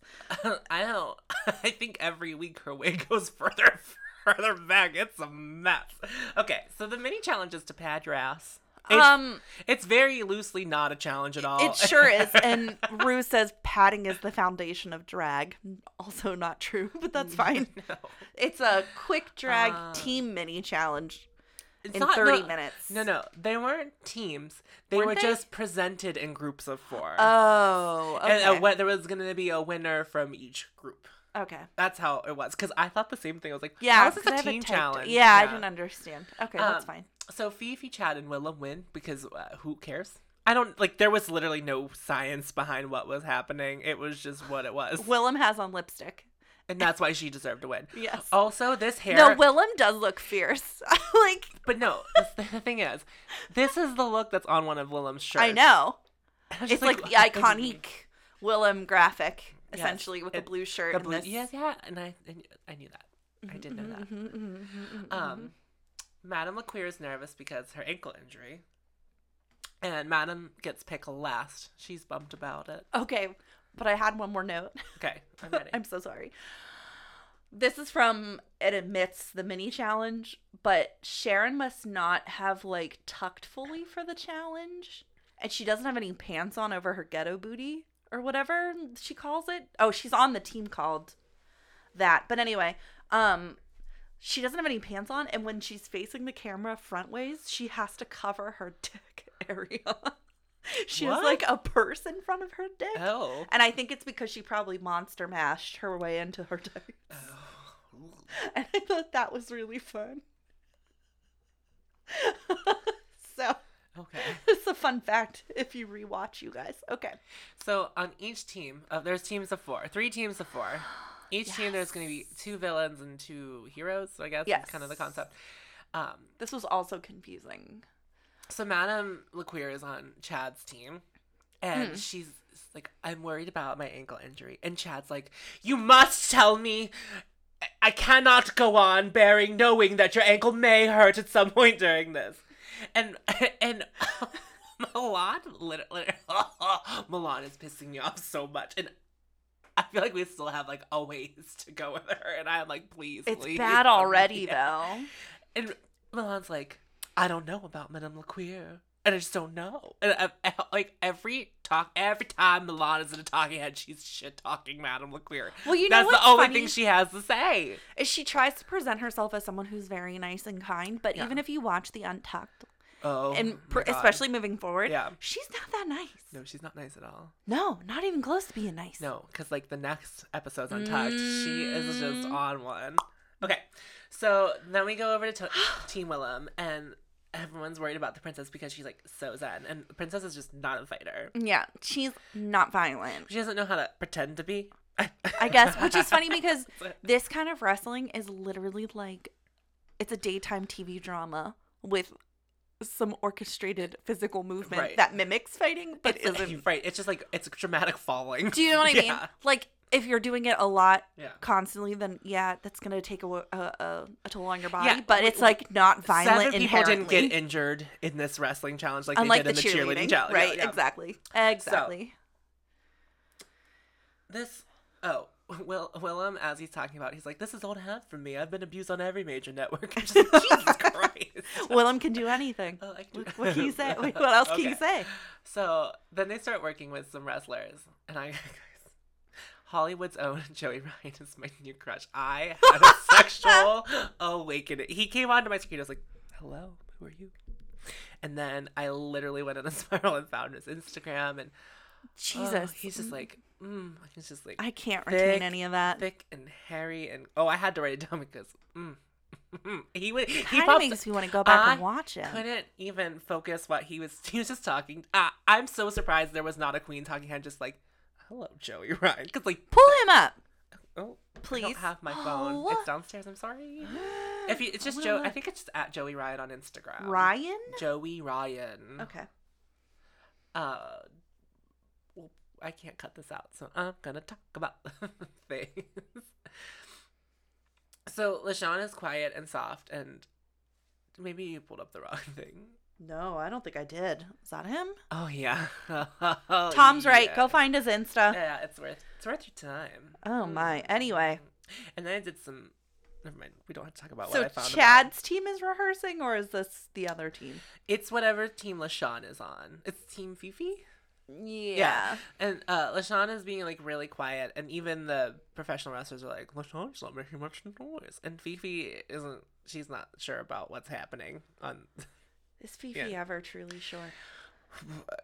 I don't. I think every week her wig goes further, further back. It's a mess. Okay, so the mini challenge is to pad your ass. It's, um, it's very loosely not a challenge at all. It sure is. And Rue says padding is the foundation of drag. Also not true, but that's fine. No. It's a quick drag uh, team mini challenge in not, thirty no, minutes. No, no. They weren't teams. They weren't were they? Just presented in groups of four. Oh, okay. And a, there was going to be a winner from each group. Okay. That's how it was. Because I thought the same thing. I was like, yeah, this is a team challenge. Yeah, yeah, I didn't understand. Okay, um, that's fine. So Fifi, Chad, and Willem win because uh, who cares? I don't, like, there was literally no science behind what was happening. It was just what it was. Willem has on lipstick. And that's why she deserved to win. Yes. Also, this hair. No, Willem does look fierce. Like. But no, this, the thing is, this is the look that's on one of Willem's shirts. I know. I it's like, like the iconic Willem graphic. Essentially, yes, with it, the blue shirt. The blue, and this... Yes, yeah, and I, and I knew that. Mm-hmm, I did know that. Mm-hmm, mm-hmm, um, Madame LaQueer is nervous because her ankle injury, and Madame gets picked last. She's bummed about it. Okay, but I had one more note. Okay, I'm ready. I'm so sorry. This is from, it admits the mini challenge, but Sharon must not have like tucked fully for the challenge, and she doesn't have any pants on over her ghetto booty. Or whatever she calls it. Oh, she's on the team called that. But anyway, um, she doesn't have any pants on. And when she's facing the camera front ways, she has to cover her dick area. She what? Has like a purse in front of her dick. Oh. And I think it's because she probably monster mashed her way into her dick. Oh. And I thought that was really fun. So. Okay. It's a fun fact if you rewatch, you guys. Okay. So on each team, uh, there's teams of four. Three teams of four. Each yes. team, there's going to be two villains and two heroes, I guess. Yes. That's kind of the concept. Um, this was also confusing. So Madame LaQueer is on Chad's team. And mm. she's like, I'm worried about my ankle injury. And Chad's like, you must tell me. I cannot go on bearing knowing that your ankle may hurt at some point during this. And and Milan, literally, oh, Milan is pissing me off so much, and I feel like we still have like a ways to go with her. And I'm like, please, it's please. It's bad already, yeah. though. And Milan's like, I don't know about Madame LaQueer. And I just don't know. And I, I, like every talk, every time Milan is in a talking head, she's shit talking Madame LaQueer. Well, you know that's what's the only funny thing she has to say. Is she tries to present herself as someone who's very nice and kind, but yeah. even if you watch the Untucked, oh, and pr- especially moving forward, yeah. she's not that nice. No, she's not nice at all. No, not even close to being nice. No, because like the next episode's Untucked, mm. she is just on one. Okay, so then we go over to, to- Team Willem and. Everyone's worried about the princess because she's, like, so zen. And the princess is just not a fighter. Yeah. She's not violent. She doesn't know how to pretend to be. I guess. Which is funny because this kind of wrestling is literally, like, it's a daytime T V drama with some orchestrated physical movement right. that mimics fighting. But it isn't. Right. It's just, like, it's dramatic falling. Do you know what I yeah. mean? Like, if you're doing it a lot yeah. constantly, then yeah, that's gonna take a a, a, a toll on your body. Yeah, but like, it's like not violent. Seven people didn't get injured in this wrestling challenge, like Unlike they did the in the cheerleading challenge, right? Yeah, yeah. Exactly, exactly. So, this oh, Will Willem, as he's talking about, he's like, "This is old hat for me. I've been abused on every major network." Just, Jesus Christ! Willem can do anything. Oh, I can do- what can you say? What else okay. can you say? So then they start working with some wrestlers, and I. Hollywood's own Joey Ryan is my new crush. I had a sexual awakening. He came onto my screen. I was like, hello, who are you? And then I literally went on a spiral and found his Instagram. And Jesus. Oh, he's just like, mm. He's just like, I can't thick, retain any of that. Thick and hairy. And oh, I had to write it down because, mm. He would. It kind of makes me want to go back I and watch it. I couldn't even focus what he was, he was just talking. Uh, I'm so surprised there was not a queen talking head just like, hello, Joey Ryan. Because like, pull him up. Oh, please. I don't have my phone. Oh. It's downstairs. I'm sorry. If you, it's just Joe. I think it's just at Joey Ryan on Instagram. Ryan. Joey Ryan. Okay. Uh, well, I can't cut this out, so I'm gonna talk about things. So LaShauwn is quiet and soft, and maybe you pulled up the wrong thing. No, I don't think I did. Is that him? Oh, yeah. oh, Tom's yeah. right. Go find his Insta. Yeah, it's worth it's worth your time. Oh, my. Anyway. And then I did some... Never mind. We don't have to talk about so what I found. So Chad's team is rehearsing, or is this the other team? It's whatever team LaShauwn is on. It's Team Fifi? Yeah. yeah. And uh, LaShauwn is being, like, really quiet, and even the professional wrestlers are like, LaShawn's not making much noise. And Fifi isn't... She's not sure about what's happening on... Is Fifi yeah. ever truly sure?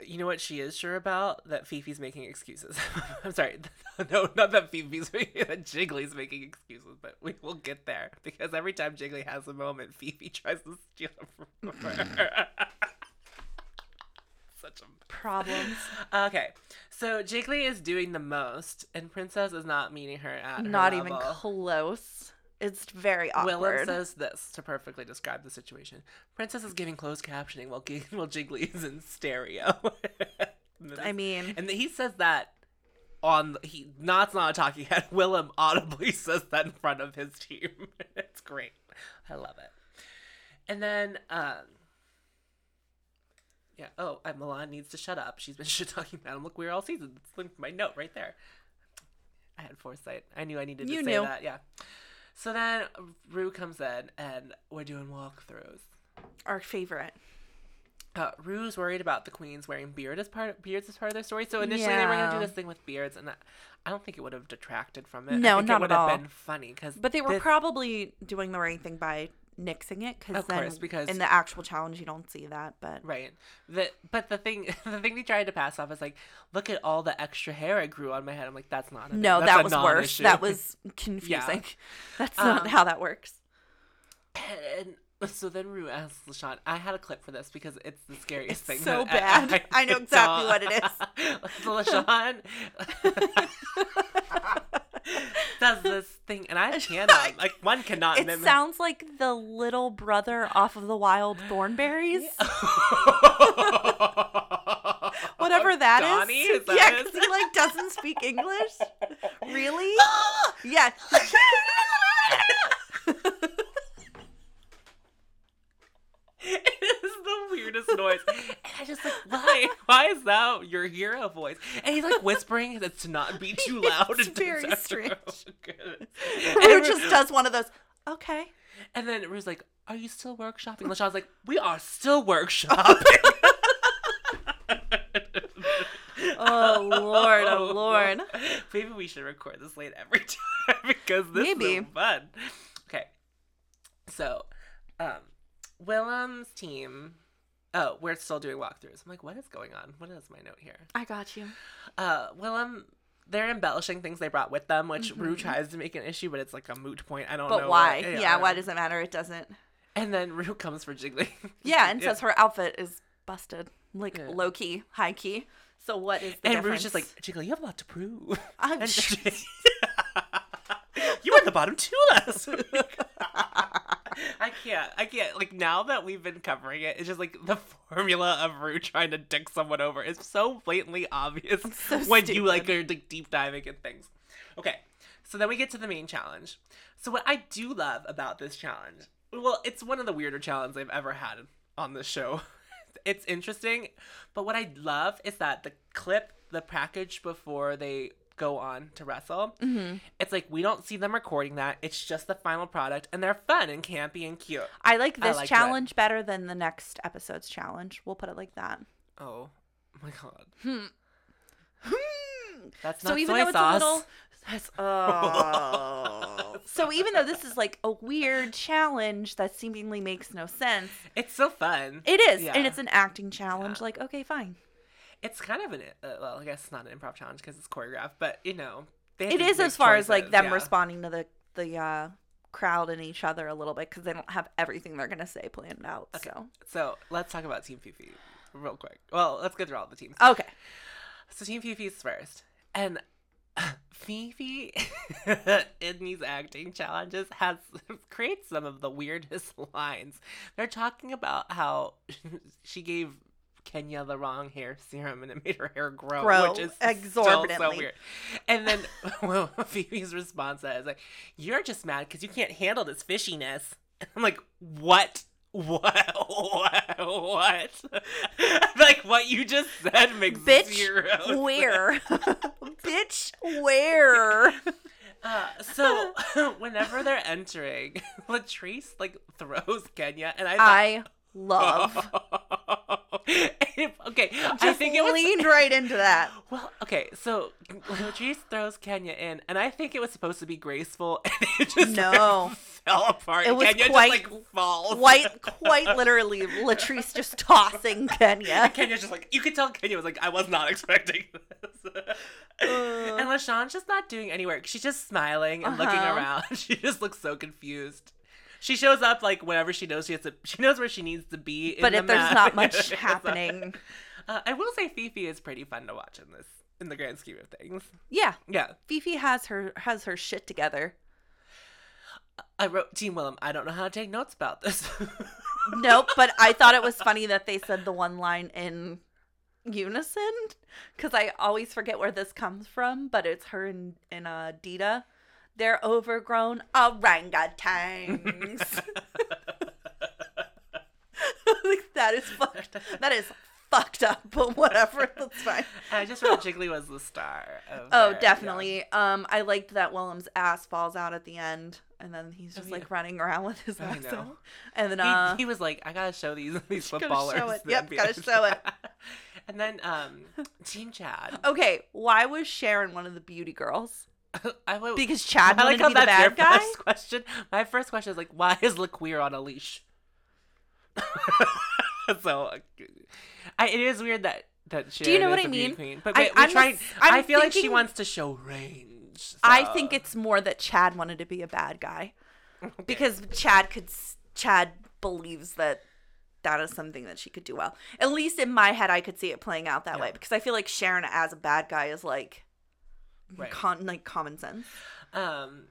You know what she is sure about? That Fifi's making excuses. I'm sorry. No, not that Fifi's making, that Jiggly's making excuses, but we will get there. Because every time Jiggly has a moment, Fifi tries to steal it from her. Such a... Problems. Okay. So Jiggly is doing the most, and Princess is not meeting her at her Not level. Even close. It's very awkward. Willem says this to perfectly describe the situation. Princess is giving closed captioning while, G- while Jiggly is in stereo. I mean. And he says that on, the, he no, it's not a talking head. Willem audibly says that in front of his team. It's great. I love it. And then, um, yeah, oh, Milan needs to shut up. She's been shit talking Madame LaQueer all season. That's my note right there. I had foresight. I knew I needed to you say knew. that. Yeah. So then Rue comes in, and we're doing walkthroughs. Our favorite. Uh, Rue's worried about the queens wearing beard as part of, beards as part of their story. So initially yeah. they were going to do this thing with beards, and that, I don't think it would have detracted from it. No, I think not it would at have all. Been funny. Cause but they were this... probably doing the right thing by nixing it. Cause of then course, because in the actual challenge you don't see that. But right. The, but the thing, the thing they tried to pass off is like, look at all the extra hair I grew on my head. I'm like, that's not. An no, that's that was worse. That was confusing. Yeah. That's not um, how that works. And so then Rue asks LaShauwn. I had a clip for this because it's the scariest it's thing. So bad. I, I, I know exactly what it is. LaShauwn. does this thing and I cannot like one cannot it mimic. Sounds like the little brother off of the Wild Thornberries yeah. whatever that Donnie, is, is that yeah because he like doesn't speak English really yeah it is the weirdest noise and I just like why why is that your hero voice and he's like whispering that's to not be too loud it's and very strange and Rue just does one of those okay. And then it was like, are you still workshopping? LaShauwn was like, we are still workshopping. Oh, Lord. Oh, Lord. Maybe we should record this late every time because this Maybe. is so fun. Okay. So, um, Willem's team. Oh, we're still doing walkthroughs. I'm like, what is going on? What is my note here? I got you. Uh, Willem, they're embellishing things they brought with them, which mm-hmm. Rue tries to make an issue, but it's like a moot point. I don't but know. But why? What, yeah, why does it matter? It doesn't. And then Rue comes for Jiggly. Yeah, and yeah. says her outfit is busted. Like, yeah. low-key, high-key. So what is the and difference? And Rue's just like, Jiggly, you have a lot to prove. I'm and just... You were at the bottom two last week. I can't. I can't. Like, now that we've been covering it, it's just like the formula of Rue trying to dick someone over is so blatantly obvious so when stupid. you like are like deep diving at things. Okay. So then we get to the main challenge. So what I do love about this challenge, well, it's one of the weirder challenges I've ever had on this show. It's interesting. But what I love is that the clip, the package before they go on to wrestle, mm-hmm. it's like we don't see them recording that. It's just the final product, and they're fun and campy and cute. I like this I like challenge that. better than the next episode's challenge. We'll put it like that. Oh my god. Hmm. Hmm. That's not so even soy though sauce. It's a little that's, oh. So even though this is like a weird challenge that seemingly makes no sense, it's so fun. It is, yeah. and it's an acting challenge. Yeah. Like, okay, fine. It's kind of an, uh, well, I guess it's not an improv challenge because it's choreographed, but, you know. They it is as far choices. as, like, them yeah. responding to the, the uh, crowd and each other a little bit because they don't have everything they're going to say planned out. Okay. So. so let's talk about Team Fifi real quick. Well, let's go through all the teams. Okay. So Team Fifi's first. And Fifi, in these acting challenges, has creates some of the weirdest lines. They're talking about how she gave Kenya the wrong hair serum and it made her hair grow, grow which is exorbitantly still so weird. And then well, Phoebe's response is like, you're just mad because you can't handle this fishiness. And I'm like, what? What? What? What? Like, what you just said makes Bitch, zero where? Bitch, where? Uh, so whenever they're entering, Latrice, like, throws Kenya and I thought, I love if, okay just I think it was leaned right into that. Well, okay, so Latrice throws Kenya in and I think it was supposed to be graceful and it just no like, fell apart. It was Kenya quite, just like falls quite quite literally Latrice just tossing Kenya and Kenya's just like, you could tell Kenya was like, I was not expecting this. uh, and LaShawn's just not doing any work. She's just smiling and uh-huh. looking around. She just looks so confused. She shows up like whenever she knows she has to. She knows where she needs to be. In but the if there's map. not much happening, uh, I will say Fifi is pretty fun to watch in this, in the grand scheme of things. Yeah, yeah. Fifi has her has her shit together. I wrote Team Willem. I don't know how to take notes about this. Nope, but I thought it was funny that they said the one line in unison because I always forget where this comes from, but it's her and and uh, Dida. They're overgrown orangutans. Like, that is fucked. That is fucked up, but whatever. That's fine. I just thought Jiggly was the star. Of oh, their, definitely. Yeah. Um, I liked that Willem's ass falls out at the end, and then he's just oh, like yeah. running around with his oh, ass out. And then uh, he, he was like, "I gotta show these these footballers." Gotta show it. Yep, gotta show it. And then um, Team Chad. Okay, why was Sharon one of the beauty girls? I would, because Chad wanted to be the bad guy? First question, my first question is like, why is LaQueer on a leash? So I, it is weird that that she. Do you know what I mean? Queen, but I, we're trying, just, I feel thinking, like she wants to show range. So. I think it's more that Chad wanted to be a bad guy, okay. because Chad could. Chad believes that that is something that she could do well. At least in my head, I could see it playing out that yeah. way because I feel like Sharon as a bad guy is like. Right. Con- like common sense. Um,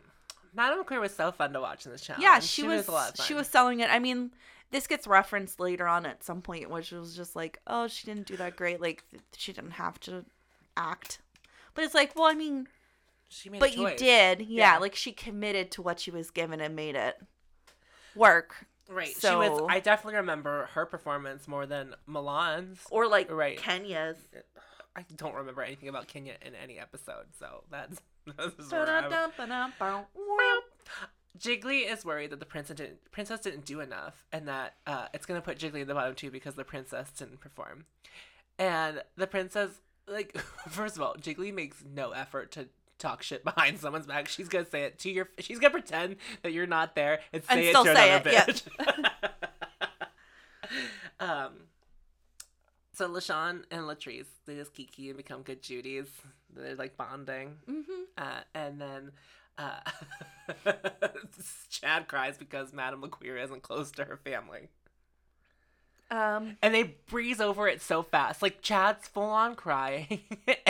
Madame LaQueer was so fun to watch in this challenge. Yeah, she, she was, was a lot of fun. She was selling it. I mean, this gets referenced later on at some point, which was just like, oh, she didn't do that great. Like, she didn't have to act. But it's like, well, I mean, she made but a choice. You did. Yeah, yeah, like she committed to what she was given and made it work. Right. So, she was. I definitely remember her performance more than Milan's or like right. Kenya's. I don't remember anything about Kenya in any episode, so that's. that's Jiggly is worried that the princess didn't, princess didn't do enough, and that uh, it's going to put Jiggly in the bottom two because the princess didn't perform. And the princess, like, first of all, Jiggly makes no effort to talk shit behind someone's back. She's going to say it to your, she's going to pretend that you're not there and say and it still to say another it. Bitch. Yep. um, so LaShauwn and Latrice, they just kiki and become good Judies. They're, like, bonding. Mm-hmm. Uh, and then... Uh, Chad cries because Madame LaQueer isn't close to her family. Um, and they breeze over it so fast. Like, Chad's full-on crying,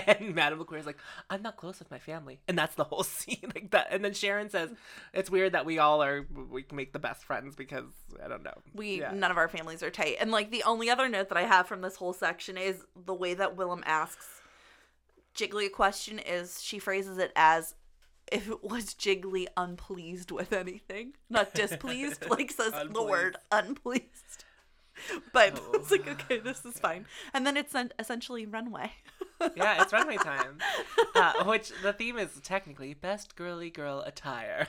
and Madame LaQueer's like, I'm not close with my family. And that's the whole scene. Like that. And then Sharon says, it's weird that we all are, we can make the best friends because, I don't know. We, yeah. None of our families are tight. And, like, the only other note that I have from this whole section is the way that Willem asks Jiggly a question is, she phrases it as, if it was Jiggly unpleased with anything, not displeased, like says unpleased. The word unpleased. But oh. It's like, okay, this is fine. And then it's an, essentially runway. Yeah, it's runway time, uh, which the theme is technically best girly girl attire.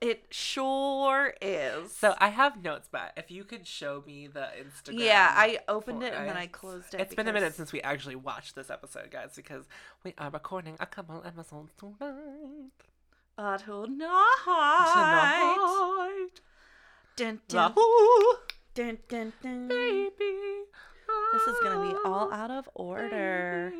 It sure is. So I have notes, but if you could show me the Instagram. Yeah, I opened it and then I closed it. It's been a minute since we actually watched this episode, guys, because we are recording a couple episodes tonight. Uh, tonight. Tonight. Dun, dun, dun. Baby. This is going to be all out of order.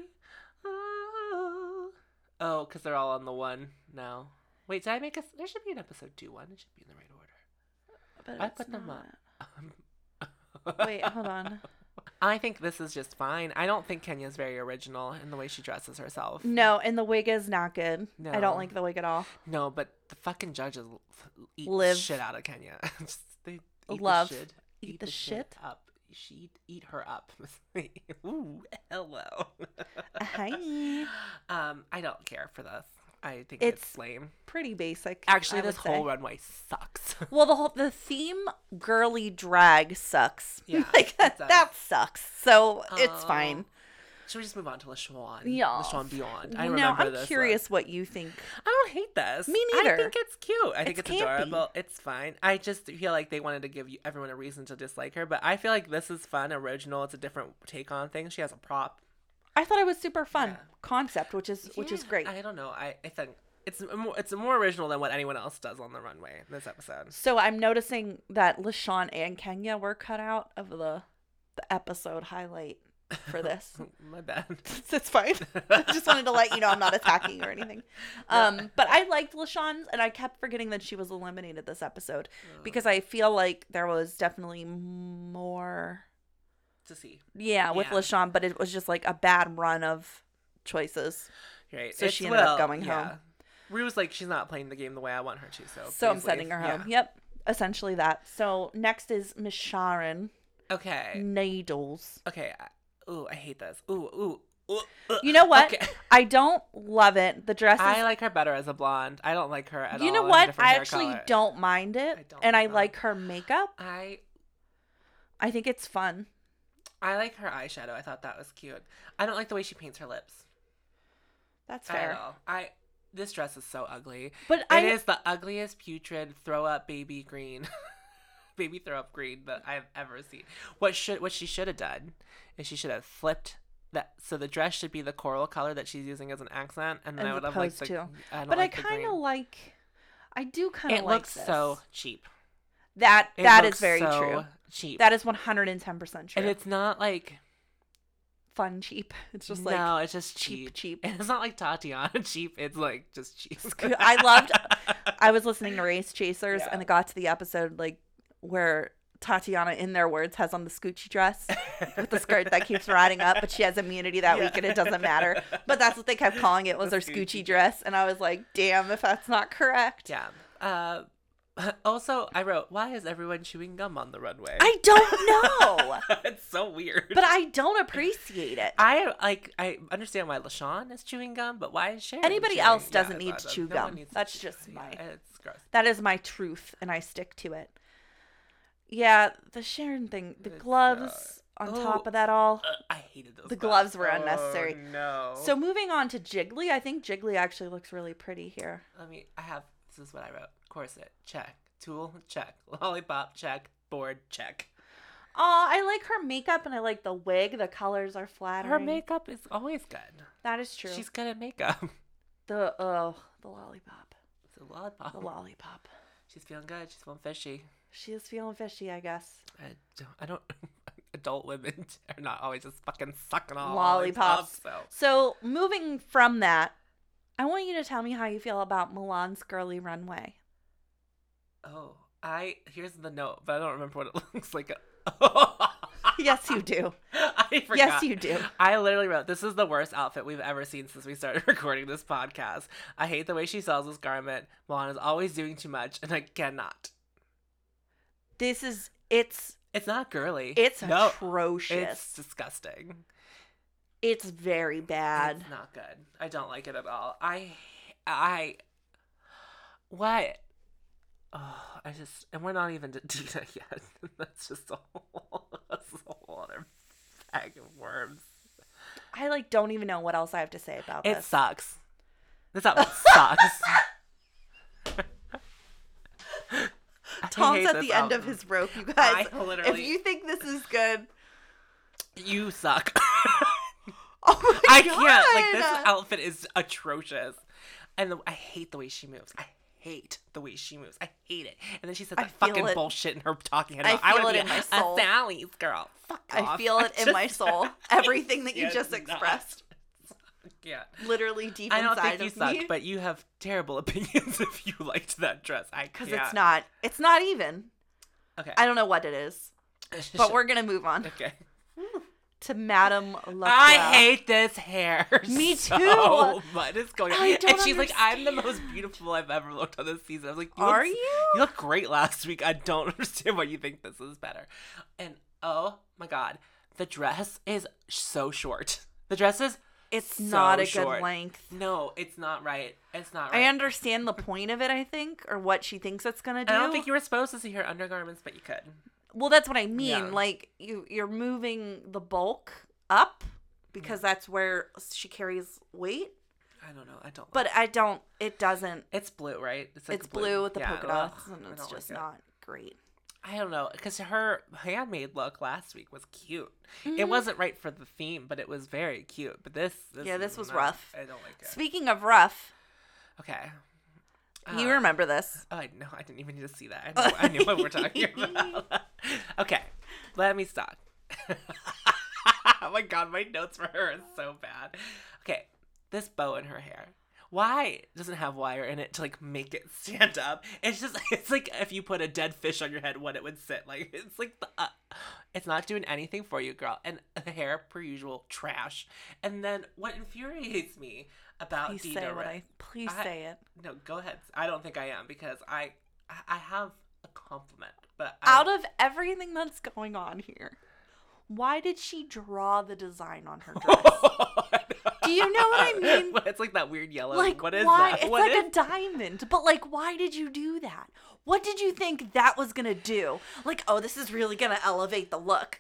Oh, because they're all on the one now. Wait, did I make a... There should be an episode two one. It should be in the right order. But I put not. them up. Um, Wait, hold on. I think this is just fine. I don't think Kenya's very original in the way she dresses herself. No, and the wig is not good. No. I don't like the wig at all. No, but the fucking judges eat Live. shit out of Kenya. just, they eat Love. the shit. Eat, eat the, the shit. shit up. She'd eat her up. Ooh, hello. Hi. Um, I don't care for this. I think it's, it's lame. Pretty basic. Actually, I this whole say. runway sucks. Well, the whole the theme girly drag sucks. Yeah, like that, that sucks. So uh, it's fine. Should we just move on to LaShauwn? Yeah, LaShauwn Beyond. I now, remember I'm this. I'm curious one. What you think. I don't hate this. Me neither. I think it's cute. I think it's, it's adorable. It's fine. I just feel like they wanted to give you, everyone a reason to dislike her, but I feel like this is fun, original. It's a different take on things. She has a prop. I thought it was super fun yeah. concept, which is yeah, which is great. I don't know. I, I think it's more, it's more original than what anyone else does on the runway this episode. So I'm noticing that LaShauwn and Kenya were cut out of the the episode highlight for this. My bad. It's fine. I just wanted to let you know I'm not attacking or anything. Um, but I liked LaShawn's, and I kept forgetting that she was eliminated this episode oh. because I feel like there was definitely more... to see. Yeah, with yeah. LaShauwn, but it was just like a bad run of choices. Right. So it's, she ended well, up going yeah. home. Rue's like, she's not playing the game the way I want her to, so So I'm leave. sending her home. Yeah. Yep. Essentially that. So next is Miss Sharon. Okay. Needles. Okay. Ooh, I hate this. Ooh, ooh. ooh uh. You know what? Okay. I don't love it. The dress is... I like her better as a blonde. I don't like her at all. You know all what? I actually color. don't mind it. I don't and I them. like her makeup. I I think it's fun. I like her eyeshadow. I thought that was cute. I don't like the way she paints her lips. That's fair. At all. I this dress is so ugly. But it I, is the ugliest putrid throw up baby green, baby throw up green that I've ever seen. What should what she should have done is she should have flipped that. So the dress should be the coral color that she's using as an accent, and then as I would have liked the. To. I don't but like I kind of like. I do kind of like. It looks this. so cheap. That it that is very so true. Cheap. That is one hundred ten percent true. And it's not like fun cheap. It's just like no, it's just cheap, cheap. And it's not like Tatiana cheap. It's like just cheap. I loved. I was listening to Race Chasers, yeah. and it got to the episode like where Tatiana, in their words, has on the scoochie dress with the skirt that keeps riding up, but she has immunity that yeah. week and it doesn't matter. But that's what they kept calling it was the her scoochie, scoochie dress, and I was like, damn, if that's not correct. Yeah. Uh, Also, I wrote, why is everyone chewing gum on the runway? I don't know. It's so weird. But I don't appreciate it. I like. I understand why LaShauwn is chewing gum, but why is Sharon Anybody chewing? else doesn't yeah, need to chew gum. No That's to chew. just my... Yeah, it's gross. That is my truth, and I stick to it. Yeah, the Sharon thing, the it's gloves uh, on oh, top of that all. Uh, I hated those The gloves, gloves were oh, unnecessary. no. So moving on to Jiggly, I think Jiggly actually looks really pretty here. Let me... I have... This is what I wrote. Corset, check. Tulle, check. Lollipop, check. Board, check. Oh, I like her makeup and I like the wig. The colors are flattering. Her makeup is always good. That is true. She's good at makeup. The, oh, the lollipop. The lollipop. The lollipop. She's feeling good. She's feeling fishy. She is feeling fishy, I guess. I don't, I don't adult women are not always just fucking sucking on lollipops. lollipops so. so moving from that, I want you to tell me how you feel about Milan's girly runway. Oh, I, here's the note, but I don't remember what it looks like. Yes, you do. I forgot. Yes, you do. I literally wrote, this is the worst outfit we've ever seen since we started recording this podcast. I hate the way she sells this garment. Milan is always doing too much, and I cannot. This is, it's... It's not girly. It's no, atrocious. It's disgusting. It's very bad. It's not good. I don't like it at all. I, I, what? Oh, I just, and we're not even to Dida yet. That's just a whole, that's a whole other bag of worms. I, like, don't even know what else I have to say about it this. It sucks. This outfit sucks. Tom's at the end album. Of his rope, you guys. I literally... If you think this is good. You suck. Oh my I God. I can't. Like, this outfit is atrocious. And the, I hate the way she moves. I hate the way she moves. I hate it. And then she said that fucking it. bullshit in her talking head. I, I feel it in my soul. A Sally's girl. Fuck off. I feel it I in my soul. Everything that you just not. expressed. Yeah. Literally deep inside of me. I don't think you me. suck, but you have terrible opinions if you liked that dress. I can't. Because it's not. It's not even. Okay. I don't know what it is. But we're going to move on. Okay. To Madame LaQueer. I hate this hair. Me so too. What is going on? I don't and she's understand. Like, I'm the most beautiful I've ever looked on this season. I was like, you Are look, you? You look great last week. I don't understand why you think this is better. And oh my God. The dress is so short. The dress is It's so not a short. good length. No, it's not right. It's not right. I understand the point of it, I think, or what she thinks it's going to do. I don't think you were supposed to see her undergarments, but you could. Well, that's what I mean. Yeah. Like, you, you're moving the bulk up because yeah. that's where she carries weight. I don't know. I don't like But it. I don't. It doesn't. It's blue, right? It's, like it's blue. blue with the yeah, polka dots, and it's just like it. not great. I don't know, because her handmade look last week was cute. Mm-hmm. It wasn't right for the theme, but it was very cute. But this, this yeah, this was not, rough. I don't like it. Speaking of rough, okay, uh, you remember this? Oh no, I didn't even need to see that. I knew, I knew what we're talking about. Okay, let me stop. Oh my God, my notes for her is so bad. Okay, this bow in her hair. Why doesn't have wire in it to like make it stand up? It's just it's like if you put a dead fish on your head, what it would sit like. It's like the, uh, it's not doing anything for you, girl. And the hair, per usual, trash. And then what infuriates me about Dida Ritz. Please say what I. Please I, say it. No, go ahead. I don't think I am because I I have a compliment, but I, out of everything that's going on here, why did she draw the design on her dress? Do you know what I mean? It's like that weird yellow. Like, what is why? that? It's what like is... a diamond. But, like, why did you do that? What did you think that was going to do? Like, oh, this is really going to elevate the look.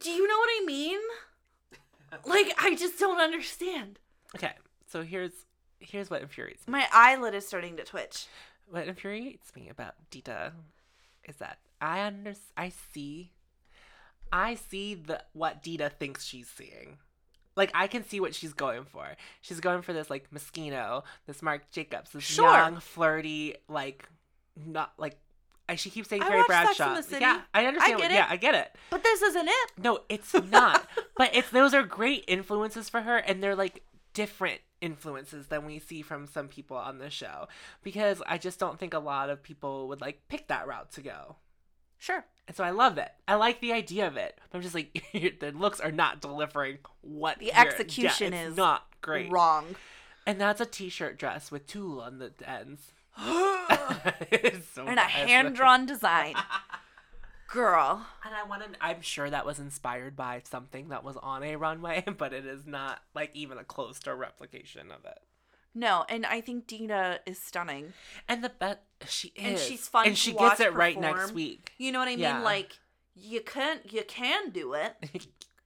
Do you know what I mean? Like, I just don't understand. Okay, so here's here's what infuriates me. My eyelid is starting to twitch. What infuriates me about Dida is that I under I see I see the what Dida thinks she's seeing. Like, I can see what she's going for. She's going for this, like, Moschino, this Marc Jacobs, this sure. young, flirty, like, not, like, I, she keeps saying Carrie Bradshaw. Yeah, I understand. I get what, it. Yeah, I get it. But this isn't it. No, it's not. But it's those are great influences for her, and they're, like, different influences than we see from some people on the show. Because I just don't think a lot of people would, like, pick that route to go. Sure. And so I love it. I like the idea of it. But I'm just like, the looks are not delivering what the execution yeah, is. Not great. Wrong. And that's a t-shirt dress with tulle on the ends. It's so and bad. A hand-drawn design. Girl. And I want to, I'm sure that was inspired by something that was on a runway, but it is not like even a close to replication of it. No, and I think Dida is stunning. And the best she is. And she's fun and to she watch gets it perform. Right next week. You know what I mean? Yeah. Like you can you can do it.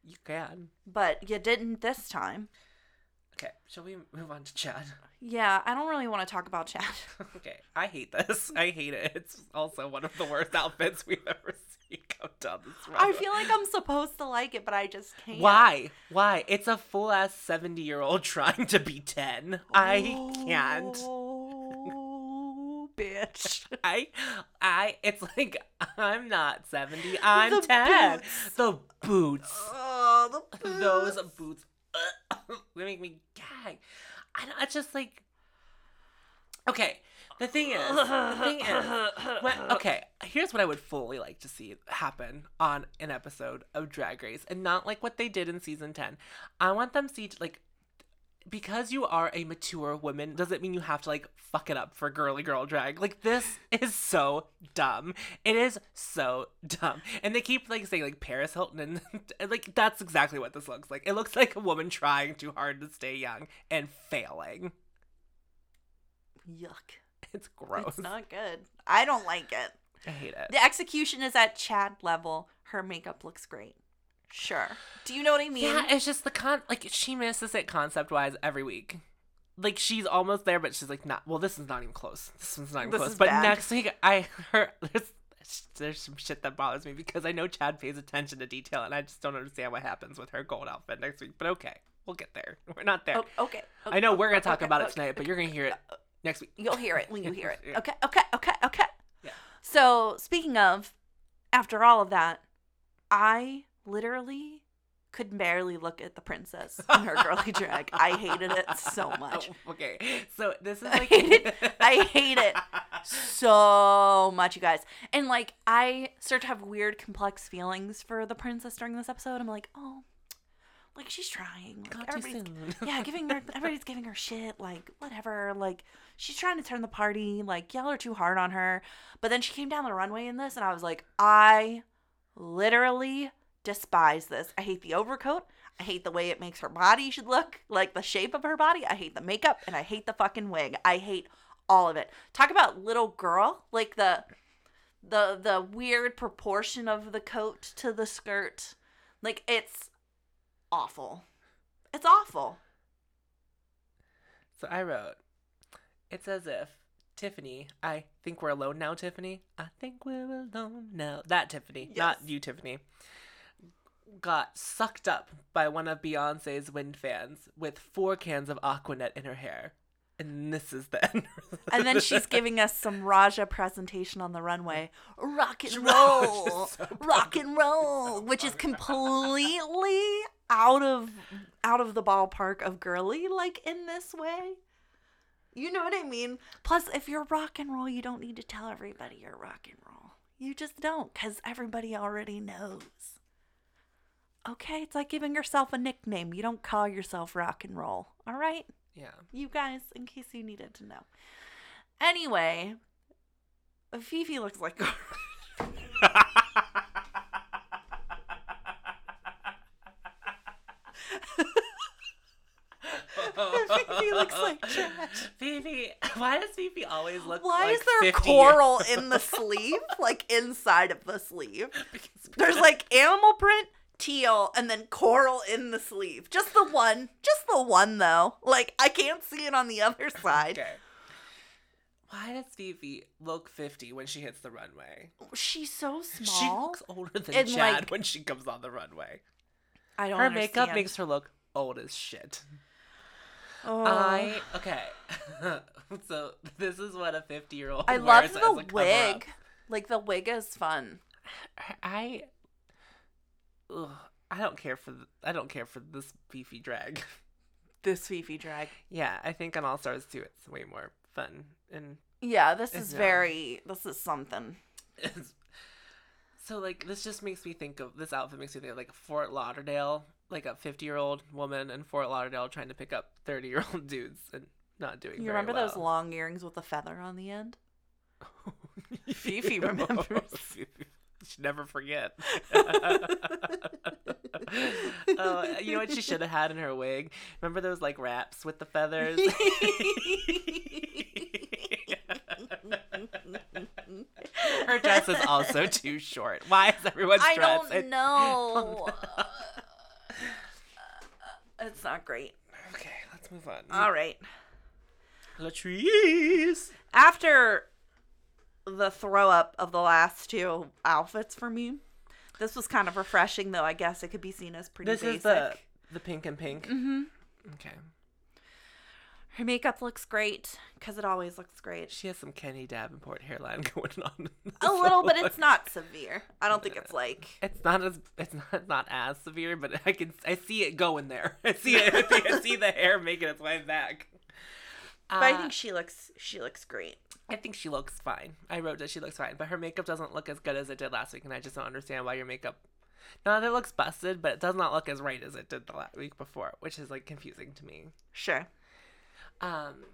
You can. But you didn't this time. Okay, shall we move on to Chad? Yeah, I don't really want to talk about Chad. Okay, I hate this. I hate it. It's also one of the worst outfits we've ever seen come down this road. I feel like I'm supposed to like it, but I just can't. Why? Why? It's a full-ass seventy-year-old trying to be ten. Oh, I can't. Oh, bitch. I, I, it's like, I'm not seventy, I'm the ten. Boots. The boots. Oh, the boots. Those boots. They make me gag. I don't, it's just like, okay, the thing is, the thing is, when, okay, here's what I would fully like to see happen on an episode of Drag Race, and not like what they did in season ten. I want them to see, like, because you are a mature woman doesn't mean you have to, like, fuck it up for girly girl drag. Like, this is so dumb. It is so dumb. And they keep, like, saying, like, Paris Hilton. And, like, that's exactly what this looks like. It looks like a woman trying too hard to stay young and failing. Yuck. It's gross. It's not good. I don't like it. I hate it. The execution is at Chad level. Her makeup looks great. Sure. Do you know what I mean? Yeah, it's just the con, like, she misses it concept wise every week. Like, she's almost there, but she's like, not, well, this is not even close. This one's not even this close. But bad. Next week, I heard there's, there's some shit that bothers me because I know Chad pays attention to detail and I just don't understand what happens with her gold outfit next week. But okay, we'll get there. We're not there. Oh, okay. Okay. I know we're going to talk okay, about okay, it tonight, okay, but you're going to hear it next week. You'll hear it when you hear it. Yeah. Okay, okay, okay, okay. Yeah. So, speaking of, after all of that, I. literally could barely look at the princess in her girly drag. I hated it so much. Okay, so this is like I hate it, I hate it so much, you guys. And like, I start to have weird, complex feelings for the princess during this episode. I'm like, oh, like she's trying. Like, everybody's, yeah, giving her. Everybody's giving her shit. Like whatever. Like she's trying to turn the party. Like y'all are too hard on her. But then she came down the runway in this, and I was like, I literally despise this. I hate the overcoat. I hate the way it makes her body should look, like the shape of her body. I hate the makeup, and I hate the fucking wig. I hate all of it. Talk about little girl, like the the the weird proportion of the coat to the skirt. Like, it's awful. It's awful. So I wrote, it's as if Tiffany, I think we're alone now, Tiffany. I think we're alone now. That Tiffany, yes. Not you, Tiffany. Got sucked up by one of Beyonce's wind fans with four cans of Aquanet in her hair. And this is then. And then she's giving us some Raja presentation on the runway. Rock and roll. So rock and roll. So which is completely out of out of the ballpark of girly, like, in this way. You know what I mean? Plus, if you're rock and roll, you don't need to tell everybody you're rock and roll. You just don't, because everybody already knows. Okay, it's like giving yourself a nickname. You don't call yourself rock and roll, all right? Yeah. You guys, in case you needed to know. Anyway, Fifi looks like garbage. Fifi looks like trash. Fifi, why does Fifi always look why like Why is there coral in the sleeve? Like, inside of the sleeve? Because there's, like, animal print, teal, and then coral in the sleeve. Just the one. Just the one, though. Like, I can't see it on the other side. Okay. Why does Fifi look fifty when she hits the runway? She's so small. She looks older than and Chad, like, when she comes on the runway. I don't know. Her understand. Makeup makes her look old as shit. Oh. I, okay. So, this is what a fifty-year-old I wears love the as a wig. Like, the wig is fun. I... Ugh, I don't care for th- I don't care for this Fifi drag. This Fifi drag. Yeah, I think on All Stars two it's way more fun. And yeah, this is no. very this is something. It's, so like this just makes me think of this outfit makes me think of like Fort Lauderdale, like a fifty-year-old woman in Fort Lauderdale trying to pick up thirty-year-old dudes and not doing. You very remember well. Those long earrings with a feather on the end? Fifi remembers. Should never forget. uh, you know what she should have had in her wig? Remember those like wraps with the feathers? Her dress is also too short. Why is everyone's I dress? I don't know. It's not great. Okay, let's let's move on. All right. Latrice. After the throw up of the last two outfits for me, this was kind of refreshing, though. I guess it could be seen as pretty this basic. This is the, the pink and pink? Mm-hmm. Okay. Her makeup looks great, because it always looks great. She has some Kenny Davenport hairline going on. A little, but it's not severe. I don't think it's like... It's not as it's not, not as severe, but I can I see it going there. I see it. I see, I see the hair making its way back. But uh, I think she looks she looks great. I think she looks fine. I wrote that she looks fine, but her makeup doesn't look as good as it did last week, and I just don't understand why your makeup... Now that it looks busted, but it does not look as right as it did the last week before, which is, like, confusing to me. Sure. Um,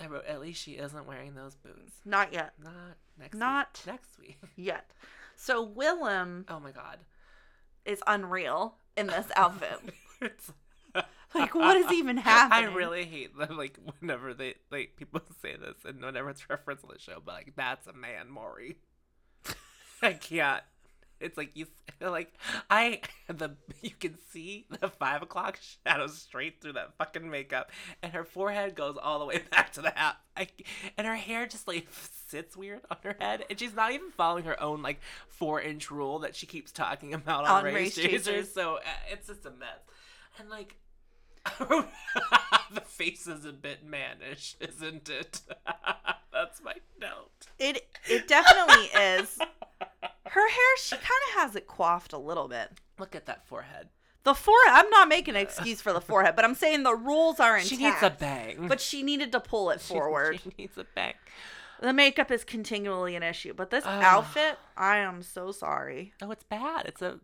I wrote, at least she isn't wearing those boots. Not yet. Not next Not week. Next week. Yet. So Willem. Oh my God. Is unreal in this outfit. It's... Like, what is even happening? I really hate them. Like, whenever they, like, people say this and whenever it's referenced on the show, but like, that's a man, Maury. I can't. It's like you, like I, the you can see the five o'clock shadow straight through that fucking makeup, and her forehead goes all the way back to the hat. I, and her hair just like sits weird on her head, and she's not even following her own like four inch rule that she keeps talking about on, on Race, Race Chasers. Chasers. So uh, it's just a mess, and like the face is a bit mannish, isn't it? That's my note. It it definitely is. Her hair, she kind of has it coiffed a little bit. Look at that forehead. The forehead. I'm not making an excuse for the forehead, but I'm saying the rules are intact. She needs a bang. But she needed to pull it forward. She, she needs a bang. The makeup is continually an issue, but this uh, outfit, I am so sorry. Oh, it's bad. It's a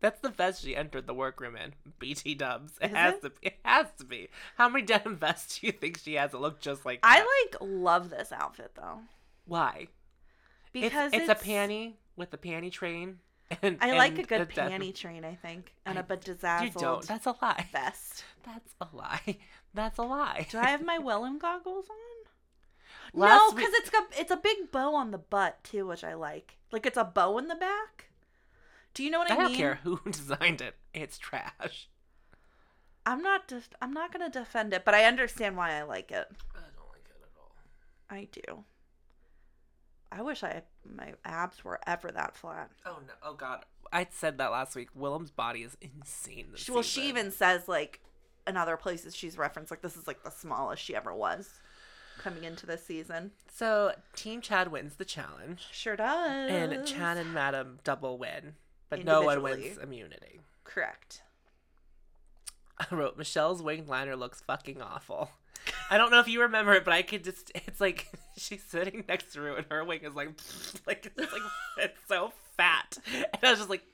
that's the vest she entered the workroom in. B T Dubs. It is has it? to be. It has to be. How many denim vests do you think she has that look just like that? I like love this outfit though. Why? Because it's, it's, it's a panty. With the panty train. And, I like and a good a panty train, I think. And I, a bedazzled. You don't. That's a lie. Vest. That's a lie. That's a lie. Do I have my Willem goggles on? Last no, because it's got it's a big bow on the butt, too, which I like. Like, it's a bow in the back. Do you know what I, I mean? I don't care who designed it. It's trash. I'm not def- I'm not going to defend it, but I understand why I like it. I don't like it at all. I do. I wish I my abs were ever that flat. Oh no! Oh God! I said that last week. Willem's body is insane. This she, well, season. She even says like, in other places she's referenced like this is like the smallest she ever was, coming into this season. So Team Chad wins the challenge. Sure does. And Chad and Madame double win, but no one wins immunity. Correct. I wrote Michelle's winged liner looks fucking awful. I don't know if you remember it, but I could just, it's like, she's sitting next to her and her wing is like, like, it's like, it's so fat. And I was just like,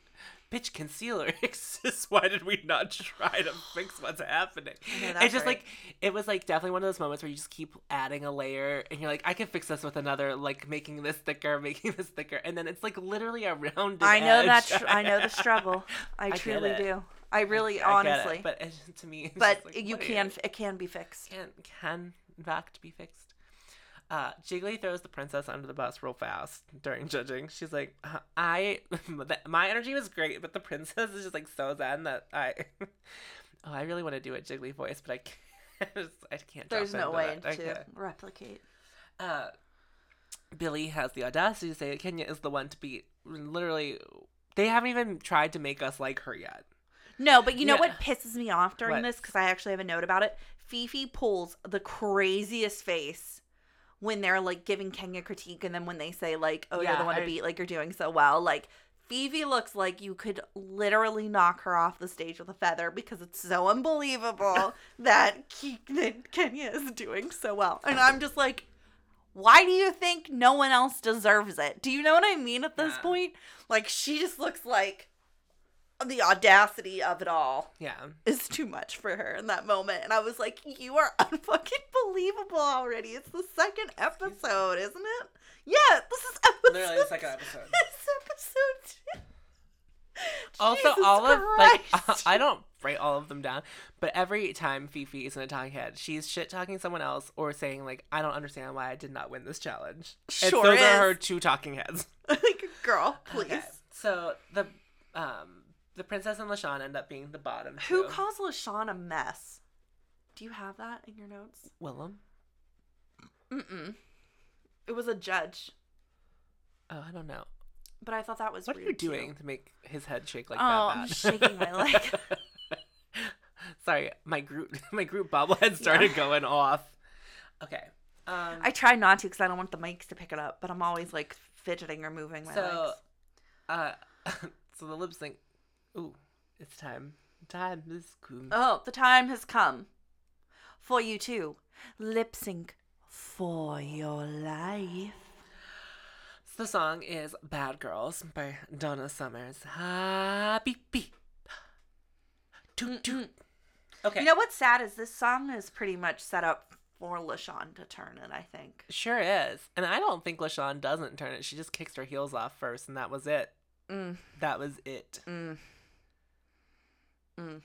bitch, concealer exists. Why did we not try to fix what's happening? Yeah, that's it's just right. Like, it was like definitely one of those moments where you just keep adding a layer and you're like, I can fix this with another, like making this thicker, making this thicker. And then it's like literally a rounded I know edge. that. Tr- I know the struggle. I, I truly do. I really, I, I honestly, it, but to me, but like, you can, it? it can be fixed. Can, can in fact be fixed. Uh, Jiggly throws the princess under the bus real fast during judging. She's like, I, my energy was great, but the princess is just like so zen that I, oh, I really want to do a Jiggly voice, but I can't, I can't. There's no way that. to replicate. Uh, Billy has the audacity to say that Kenya is the one to beat. Literally, they haven't even tried to make us like her yet. No, but you know yeah. what pisses me off during what? this? Because I actually have a note about it. Fifi pulls the craziest face when they're, like, giving Kenya critique. And then when they say, like, oh, yeah, you're the one I... to beat. Like, you're doing so well. Like, Fifi looks like you could literally knock her off the stage with a feather because it's so unbelievable that, Ke- that Kenya is doing so well. And I'm just like, why do you think no one else deserves it? Do you know what I mean at this yeah. point? Like, she just looks like... The audacity of it all yeah. is too much for her in that moment. And I was like, you are unfucking believable already. It's the second episode, isn't it? Yeah, this is episode. Literally the second episode. It's episode two. Also, Jesus all of, Christ. like, I don't write all of them down, but every time Fifi is in a talking head, she's shit-talking someone else or saying, like, I don't understand why I did not win this challenge. Sure and Those is. are her two talking heads. Like, girl, please. Okay. So, the, um... The Princess and LaShauwn end up being the bottom two. Who calls LaShauwn a mess? Do you have that in your notes? Willem. Mm-mm. It was a judge. Oh, I don't know. But I thought that was what weird. What are you doing too? To make his head shake like oh, that? Oh, I'm shaking my leg. Sorry, my group my group bobblehead started yeah. going off. Okay. Um, I try not to because I don't want the mics to pick it up, but I'm always like fidgeting or moving my so, legs. Uh, so the lip sync. Ooh, it's time. Time has come. Oh, the time has come for you to lip sync for your life. The song is Bad Girls by Donna Summers. Ha beep beep. Doot, doot. Okay. You know what's sad is this song is pretty much set up for LaShauwn to turn it, I think. Sure is. And I don't think LaShauwn doesn't turn it. She just kicks her heels off first and that was it. Mm. That was it. Mm. Mm.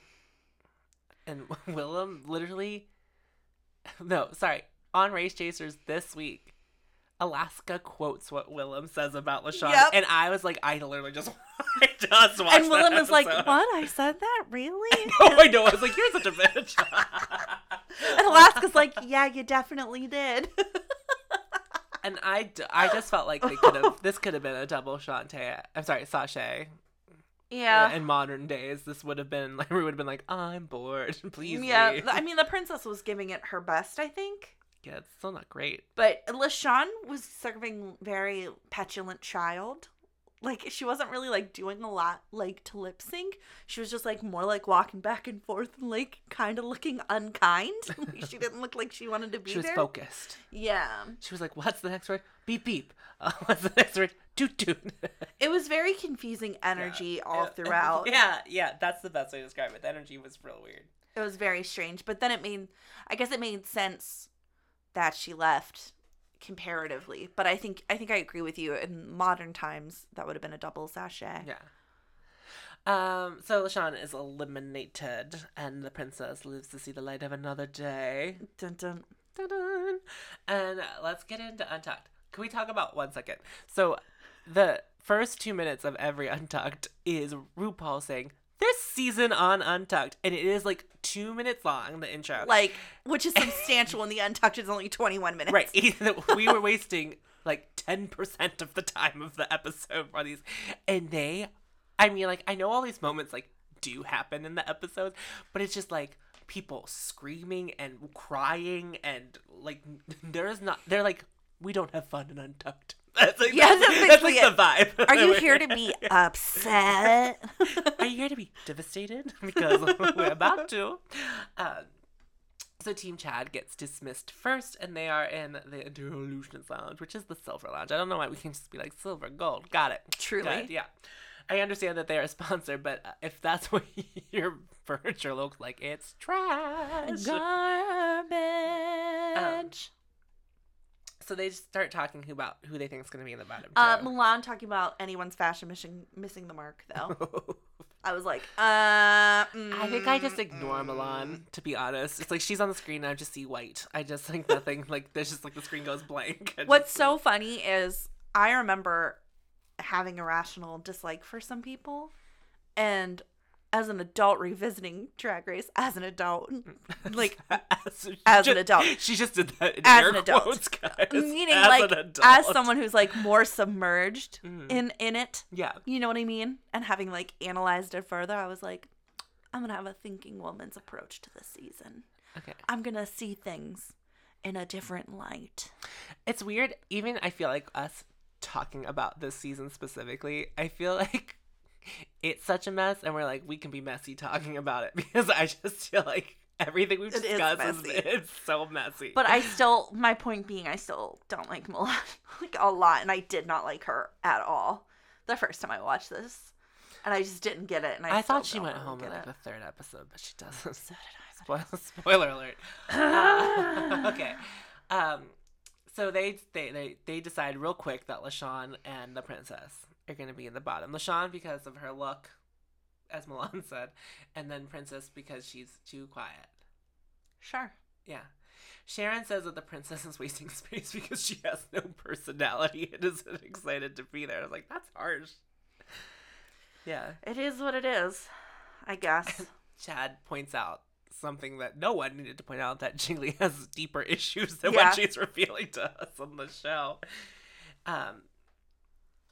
And Willem literally, no, sorry, on Race Chasers this week, Alaska quotes what Willem says about LaShauwn, yep. and I was like, I literally just, I just watched. And Willem was like, "What? I said that? Really?" No, I know. I was like, "You're such a bitch." And Alaska's like, "Yeah, you definitely did." And I, I just felt like they could have. This could have been a double Shantae. I'm sorry, Sashay. Yeah. In modern days, this would have been like we would have been like, "I'm bored. Please." Yeah, leave. I mean, the Princess was giving it her best, I think. Yeah, it's still not great. But LaShauwn was serving very petulant child. Like, she wasn't really, like, doing a lot, like, to lip sync. She was just, like, more, like, walking back and forth and, like, kind of looking unkind. Like, she didn't look like she wanted to be she there. She was focused. Yeah. She was like, what's the next word? Beep, beep. Uh, what's the next word? Toot, toot. It was very confusing energy yeah. all it, throughout. Yeah, yeah. That's the best way to describe it. The energy was real weird. It was very strange. But then it made, I guess it made sense that she left comparatively. But I think I think I agree with you. In modern times, that would have been a double sachet. Yeah. Um, so LaShauwn is eliminated and the Princess lives to see the light of another day. Dun, dun, dun, dun. And let's get into Untucked. Can we talk about one second? So the first two minutes of every Untucked is RuPaul saying, this season on Untucked, and it is like two minutes long, the intro. Like, which is substantial when the Untucked is only twenty-one minutes. Right. We were wasting like ten percent of the time of the episode for these. And they, I mean, like, I know all these moments like do happen in the episodes, but it's just like people screaming and crying and like, there is not, they're like, we don't have fun in Untucked. That's like, yeah, that's, that's like the vibe. Are you here to be upset? Are you here to be devastated? Because we're about to. Um, so Team Chad gets dismissed first, and they are in the Delusions Lounge, which is the Silver Lounge. I don't know why we can't just be like silver, gold. Got it. Truly. Got it. Yeah. I understand that they are a sponsor, but if that's what your furniture looks like, it's trash. Garbage. Um, So they just start talking about who they think is going to be in the bottom. Uh, Milan talking about anyone's fashion missing, missing the mark, though. I was like, uh. Mm, I think I just ignore mm. Milan, to be honest. It's like she's on the screen and I just see white. I just think nothing, like, there's just like the screen goes blank. What's just, so like, funny is I remember having a rational dislike for some people. And as an adult revisiting Drag Race, as an adult, like, as, as just, an adult. She just did that in as an adult. Quotes, guys. Meaning, as like, an adult. As someone who's, like, more submerged mm. in, in it. Yeah. You know what I mean? And having, like, analyzed it further, I was like, I'm going to have a thinking woman's approach to this season. Okay. I'm going to see things in a different light. It's weird. Even, I feel like, us talking about this season specifically, I feel like it's such a mess, and we're like, we can be messy talking about it because I just feel like everything we've discussed it is messy. Is, it's so messy. But I still, my point being, I still don't like Milan like a lot, and I did not like her at all the first time I watched this, and I just didn't get it. And I, I thought she went home in like the third episode, but she doesn't. So did I. Spoiler, spoiler alert. uh, okay. Um. So they they they they decide real quick that LaShauwn and the Princess are going to be in the bottom. LaShauwn because of her look, as Milan said, and then Princess because she's too quiet. Sure. Yeah. Sharon says that the Princess is wasting space because she has no personality and isn't excited to be there. I was like, that's harsh. Yeah. It is what it is, I guess. And Chad points out something that no one needed to point out, that Jiggly has deeper issues than yeah. what she's revealing to us on the show. Um,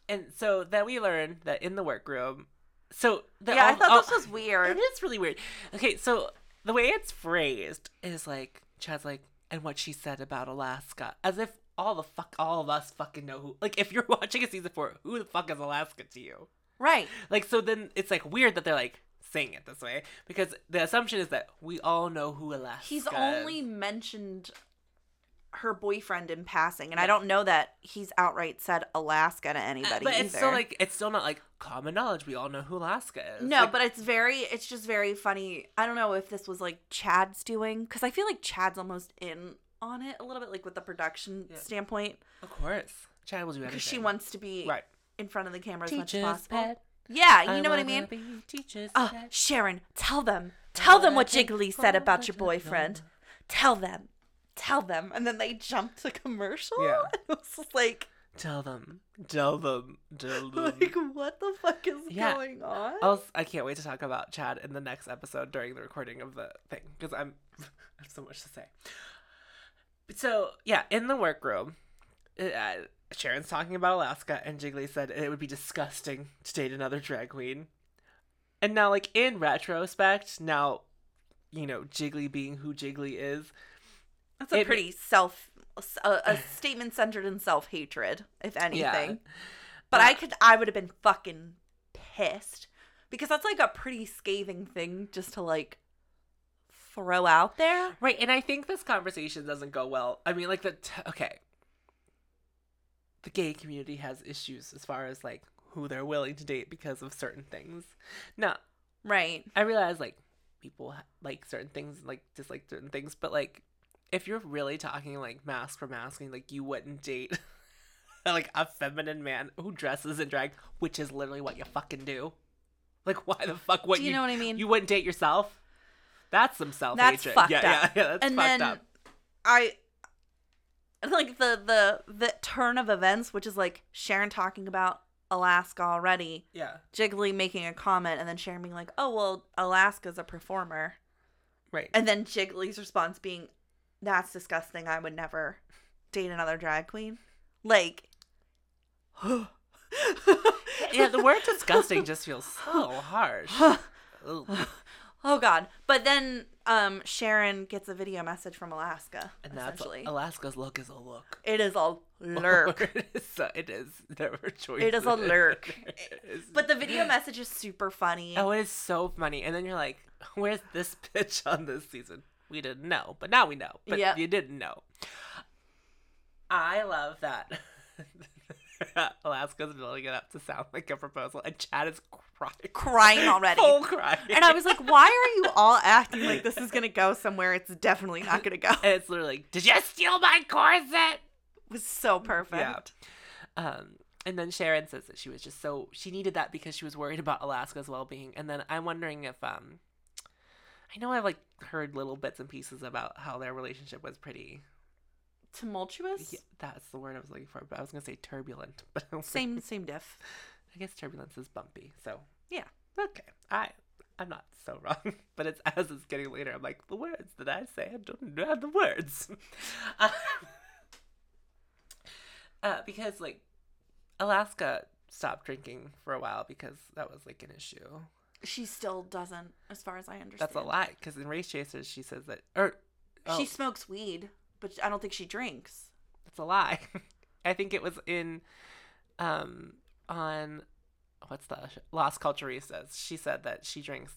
and so then we learn that in the workroom, so... The, yeah, all, I thought all, this was weird. It is really weird. Okay, so the way it's phrased is like, Chad's like, and what she said about Alaska, as if all the fuck, all of us fucking know who, like, if you're watching a season four, who the fuck is Alaska to you? Right. Like, so then it's like weird that they're like, saying it this way, because the assumption is that we all know who Alaska He's only is. Mentioned her boyfriend in passing, and yeah. I don't know that he's outright said Alaska to anybody uh, but either. It's still like, it's still not like common knowledge we all know who Alaska is. No, like, but it's very, it's just very funny. I don't know if this was like Chad's doing, because I feel like Chad's almost in on it a little bit, like with the production yeah. standpoint. Of course. Chad will do everything. Because she wants to be right. in front of the camera as much as possible. Pet. Yeah, you I know what I mean? Uh, Sharon, tell them. Tell them what Jiggly said about your boyfriend. Tell them. Tell them. And then they jump to commercial. Yeah. And it was like... Tell them. Tell them. Tell them. Like, what the fuck is yeah. going on? I'll, I can't wait to talk about Chad in the next episode during the recording of the thing. Because I'm, I have so much to say. So, yeah, in the workroom... It, uh, Sharon's talking about Alaska, and Jiggly said it would be disgusting to date another drag queen. And now, like, in retrospect, now, you know, Jiggly being who Jiggly is. That's a it, pretty self, a, a statement centered in self-hatred, if anything. Yeah. But uh, I could, I would have been fucking pissed. Because that's, like, a pretty scathing thing just to, like, throw out there. Right, and I think this conversation doesn't go well. I mean, like, the, t- okay. The gay community has issues as far as, like, who they're willing to date because of certain things. Now, right. I realize, like, people like certain things, like, dislike certain things. But, like, if you're really talking, like, mask for masking, like, you wouldn't date, like, a feminine man who dresses in drag, which is literally what you fucking do. Like, why the fuck would you? Do you, you know what I mean? You wouldn't date yourself? That's some self-hatred. That's fucked yeah, up. Yeah, yeah, that's and fucked then up. I... Like, the, the the turn of events, which is, like, Sharon talking about Alaska already. Yeah. Jiggly making a comment, and then Sharon being like, oh, well, Alaska's a performer. Right. And then Jiggly's response being, that's disgusting. I would never date another drag queen. Like. Yeah, the word disgusting just feels so harsh. Oh, God. But then um, Sharon gets a video message from Alaska, and that's essentially. Alaska's look is a look. It is a lurk. it, is a, it is never choice. It is a lurk. Is. But the video message is super funny. Oh, it is so funny. And then you're like, where's this bitch on this season? We didn't know. But now we know. But yep. You didn't know. I love that. Alaska's building it up to sound like a proposal, and Chad is crying. Crying already. Full crying. And I was like, why are you all acting like this is going to go somewhere it's definitely not going to go? And it's literally like, did you steal my corset? It was so perfect. Yeah. Um, and then Sharon says that she was just so, she needed that because she was worried about Alaska's well-being. And then I'm wondering if, um, I know I've like heard little bits and pieces about how their relationship was pretty... Tumultuous? Yeah, that's the word I was looking for. But I was gonna say turbulent. But same, like, same diff. I guess turbulence is bumpy. So yeah, okay. I I'm not so wrong. But it's as it's getting later. I'm like the words that I say. I don't know the words. uh, uh, because like Alaska stopped drinking for a while because that was like an issue. She still doesn't, as far as I understand. That's a lie. Because in Race Chasers, she says that, or oh. she smokes weed. But I don't think she drinks. That's a lie. I think it was in, um, on, what's the, Las Culturistas. She said that she drinks,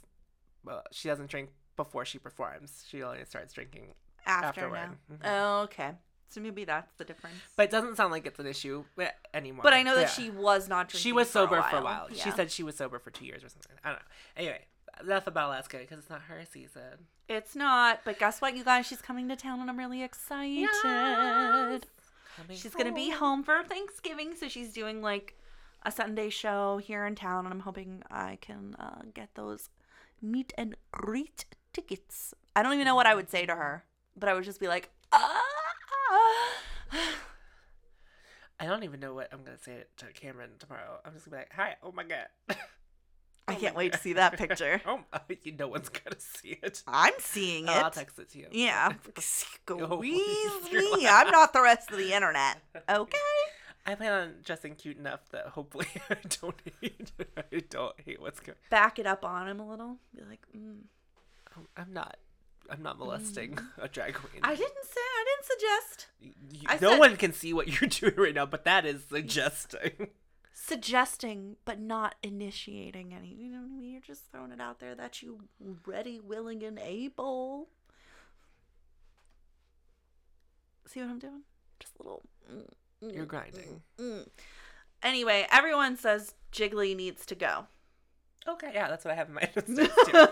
well, she doesn't drink before she performs. She only starts drinking After afterward. Mm-hmm. Oh, okay. So maybe that's the difference. But it doesn't sound like it's an issue anymore. But I know that yeah. she was not drinking She was sober for a while. For a while. Yeah. She said she was sober for two years or something. I don't know. Anyway. Enough about Alaska, because it's not her season. It's not, but guess what, you guys? She's coming to town, and I'm really excited. Yes! She's going to be home for Thanksgiving, so she's doing, like, a Sunday show here in town, and I'm hoping I can uh, get those meet and greet tickets. I don't even know what I would say to her, but I would just be like, ah! I don't even know what I'm going to say to Cameron tomorrow. I'm just going to be like, hi, oh my God. I can't wait to see that picture. Oh, you, no one's gonna see it. I'm seeing it. Oh, I'll text it to you. Yeah, squeeze me. I'm not the rest of the internet. Okay. I plan on dressing cute enough that hopefully I don't hate. I don't hate what's going. Back it up on him a little. Be like, mm. oh, I'm not. I'm not molesting a drag queen. I didn't say. I didn't suggest. You, I no said, one can see what you're doing right now, but that is suggesting. Suggesting, but not initiating any. You know what I mean? You're just throwing it out there that you ready, willing, and able. See what I'm doing? Just a little. Mm, you're grinding. Mm, mm. Anyway, everyone says Jiggly needs to go. Okay, yeah, that's what I have in my notes too.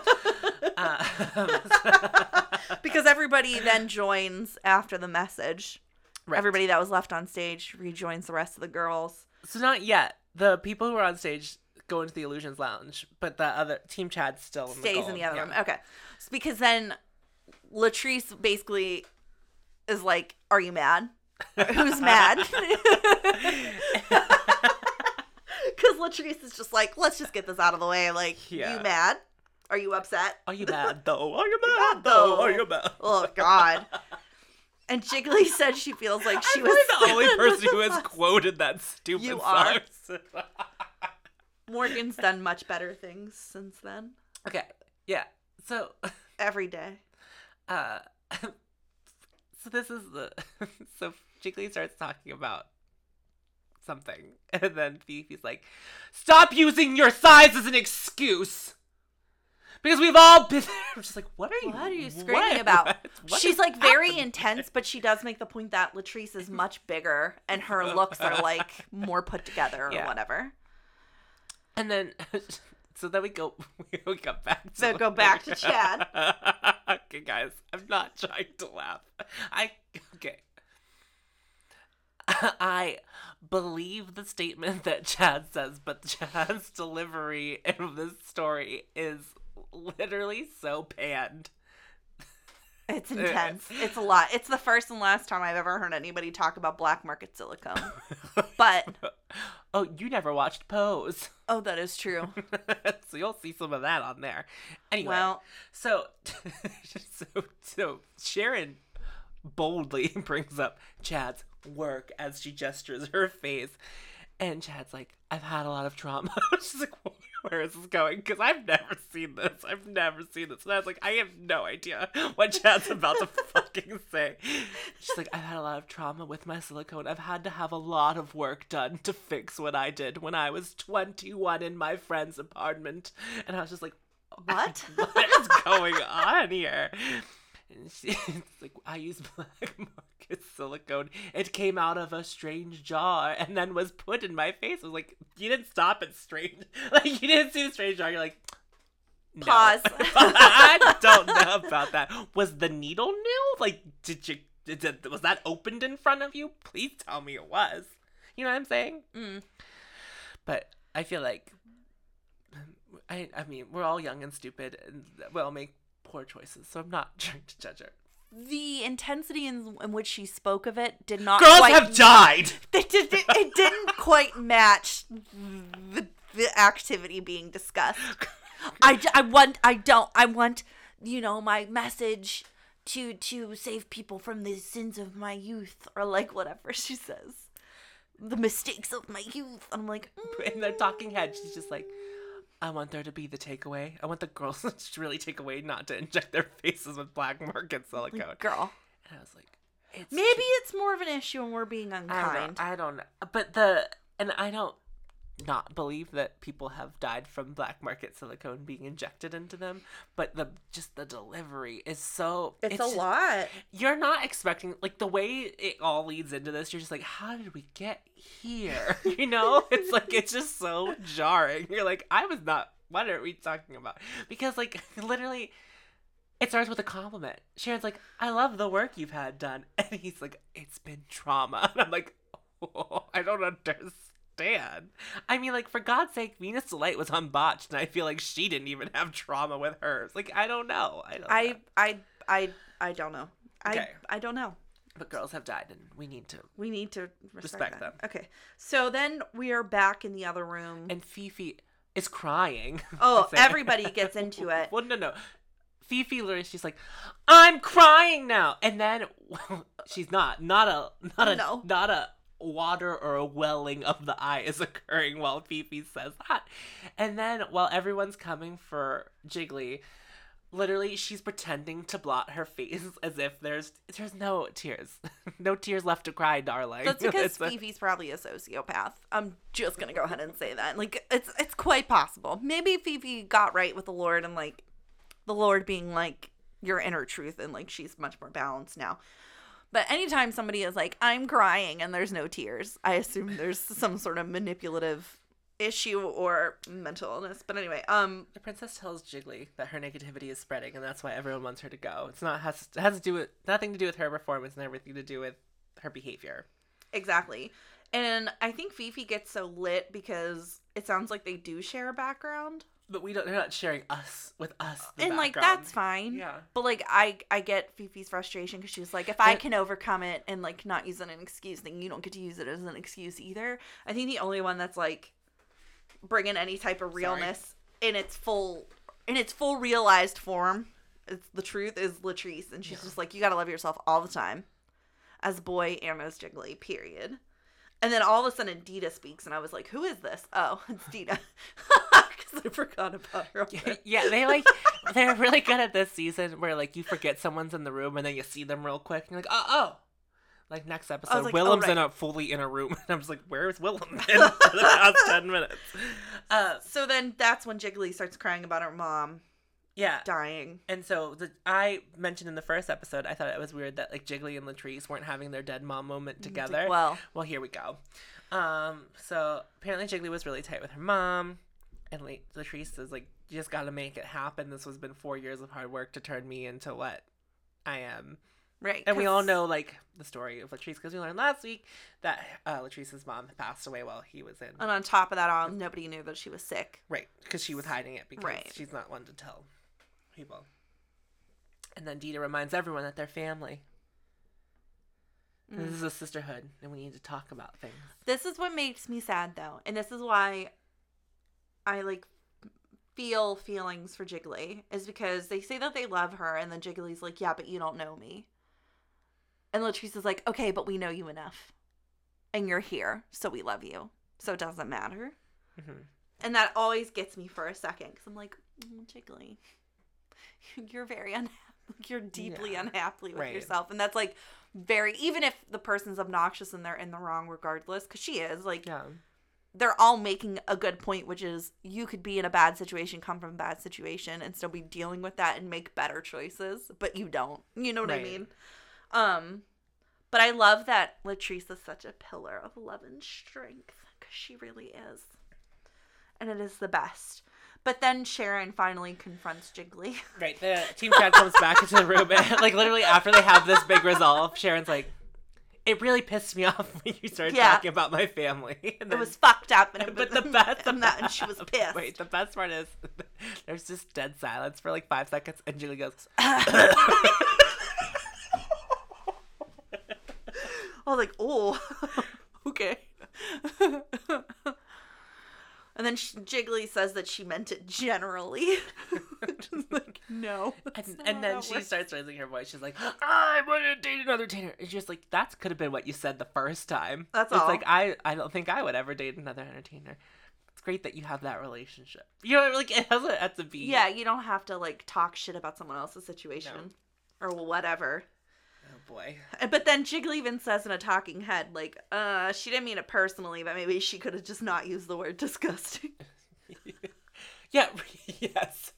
Uh, because everybody then joins after the message. Right. Everybody that was left on stage rejoins the rest of the girls. So not yet. The people who are on stage go into the Illusions Lounge, but the other Team Chad still in stays the in the other yeah. room. Okay, so because then Latrice basically is like, "Are you mad? Who's mad?" Because Latrice is just like, let's just get this out of the way. Like, yeah. You mad? Are you upset? Are you mad, though? Are you mad, mad though? Are you mad? Oh, God. And Jiggly said she feels like she I'm was... I'm the only person who has quoted that stupid you song. You are. Morgan's done much better things since then. Okay. Yeah. So... Every day. Uh, so this is the... So Jiggly starts talking about something, and then Fifi's like, stop using your size as an excuse because we've all been there. I'm just like, what are you what are you screaming what? about what? What she's like happening? Very intense, but she does make the point that Latrice is much bigger and her looks are like more put together or yeah. whatever. And then so then we go we go back to so go back to Chad. Okay guys, I'm not trying to laugh. I okay I believe the statement that Chad says, but Chad's delivery in this story is literally so panned. It's intense. It's a lot. It's the first and last time I've ever heard anybody talk about black market silicone. But... Oh, you never watched Pose. Oh, that is true. So you'll see some of that on there. Anyway, well, so, so, so Sharon boldly brings up Chad's work as she gestures her face, and Chad's like, I've had a lot of trauma. She's like, where is this going? Because I've never seen this. I've never seen this. And I was like, I have no idea what Chad's about to fucking say. She's like, I've had a lot of trauma with my silicone. I've had to have a lot of work done to fix what I did when I was twenty-one in my friend's apartment. And I was just like, what? What is going on here? And she's like, I use black market silicone. It came out of a strange jar and then was put in my face. I was like, you didn't stop at strange. Like, you didn't see the strange jar. You're like, no. Pause. I don't know about that. Was the needle new? Like, did you, did, was that opened in front of you? Please tell me it was. You know what I'm saying? Mm. But I feel like, I, I mean, we're all young and stupid, and we'll make poor choices, so I'm not trying to judge her. The intensity in, in which she spoke of it did not girls quite have match. died it, did, it, it didn't quite match the, the activity being discussed. I, I want I don't I want you know my message to to save people from the sins of my youth, or like whatever she says, the mistakes of my youth. I'm like, mm. In their talking head she's just like, I want there to be the takeaway. I want the girls to really take away not to inject their faces with black market silicone. Girl. And I was like, it's maybe true. It's more of an issue and we're being unkind. I don't, I don't know. But the, and I don't not believe that people have died from black market silicone being injected into them. But the, just the delivery is so. It's, it's a just, lot. You're not expecting, like the way it all leads into this, you're just like, how did we get here? You know, it's like, it's just so jarring. You're like, I was not, what are we talking about? Because like, literally, it starts with a compliment. Sharon's like, I love the work you've had done. And he's like, it's been trauma. And I'm like, oh, I don't understand. Dan. I mean, like, for God's sake, Venus Delight was unbotched, and I feel like she didn't even have trauma with hers. Like, I don't know. I don't I, know. I, I, I don't know. Okay. I, I don't know. But girls have died, and we need to. We need to respect, respect them. them. Okay. So then we are back in the other room. And Fifi is crying. Oh, everybody gets into it. Well, no, no. Fifi learns, she's like, I'm crying now. And then well, she's not. Not a, not a, no. not a water or a welling of the eye is occurring while Fifi says that. And then while everyone's coming for Jiggly, literally she's pretending to blot her face as if there's there's no tears. No tears left to cry, darling. That's because a... Fifi's probably a sociopath. I'm just going to go ahead and say that. Like, it's it's quite possible. Maybe Fifi got right with the Lord and, like, the Lord being, like, your inner truth and, like, she's much more balanced now. But anytime somebody is like, I'm crying and there's no tears, I assume there's some sort of manipulative issue or mental illness. But anyway, um... The princess tells Jiggly that her negativity is spreading and that's why everyone wants her to go. It's not has it has to do with... Nothing to do with her performance and everything to do with her behavior. Exactly. And I think Fifi gets so lit because it sounds like they do share a background. But we don't, they're not sharing us with us. The and, background. Like, that's fine. Yeah. But, like, I, I get Fifi's frustration because she was like, if I can overcome it and, like, not use it as an excuse, then you don't get to use it as an excuse either. I think the only one that's, like, bringing any type of realness Sorry. in its full, in its full realized form, it's the truth, is Latrice. And she's yeah. just like, you got to love yourself all the time as a boy and as Jiggly, period. And then all of a sudden, Dida speaks, and I was like, who is this? Oh, it's Dida. Because I forgot about her. Yeah, yeah, they, like, they're really good at this season where, like, you forget someone's in the room, and then you see them real quick, and you're like, oh, oh. Like, next episode, like, Willem's oh, right. in a, fully in a room, and I'm just like, where is Willem in the past ten minutes? Uh, so then that's when Jiggly starts crying about her mom. Yeah. Dying. And so the, I mentioned in the first episode, I thought it was weird that, like, Jiggly and Latrice weren't having their dead mom moment together. Well. Well, here we go. Um, so apparently Jiggly was really tight with her mom. And Latrice is like, you just got to make it happen. This has been four years of hard work to turn me into what I am. Right. And we all know, like, the story of Latrice because we learned last week that uh, Latrice's mom passed away while he was in. And on top of that all, nobody knew that she was sick. Right. Because she was hiding it because right. she's not one to tell people. And then Dida reminds everyone that they're family. Mm. This is a sisterhood, and we need to talk about things. This is what makes me sad, though, and this is why I, like, feel feelings for Jiggly, is because they say that they love her, and then Jiggly's like, yeah, but you don't know me. And Latrice is like, okay, but we know you enough. And you're here, so we love you. So it doesn't matter. Mm-hmm. And that always gets me for a second, because I'm like, mm, Jiggly. You're very unhappy. You're deeply yeah. unhappy with right. yourself. And that's, like, very, even if the person's obnoxious and they're in the wrong regardless, because she is, like, yeah. they're all making a good point, which is you could be in a bad situation, come from a bad situation, and still be dealing with that and make better choices, but you don't. You know what right. I mean? Um, but I love that Latrice is such a pillar of love and strength, because she really is. And it is the best. But then Sharon finally confronts Jiggly. Right. The Team Chad comes back into the room. And, like, literally after they have this big resolve, Sharon's like, it really pissed me off when you started yeah. talking about my family. And then, it was fucked up. And it was, but the best and, that, and she was pissed. Wait, the best part is there's just dead silence for like five seconds. And Jiggly goes. I was like, oh, okay. And then she, Jiggly says that she meant it generally. Just like, no. And, and then she works. starts raising her voice. She's like, I want to date another dater. And she's like, that could have been what you said the first time. That's it's all. It's like, I, I don't think I would ever date another entertainer. It's great that you have that relationship. You know, like, it doesn't have to be. Yeah, you don't have to, like, talk shit about someone else's situation no. or whatever. Oh, boy. But then Jiggly even says in a talking head, like, uh, she didn't mean it personally, but maybe she could have just not used the word disgusting. yeah, yes.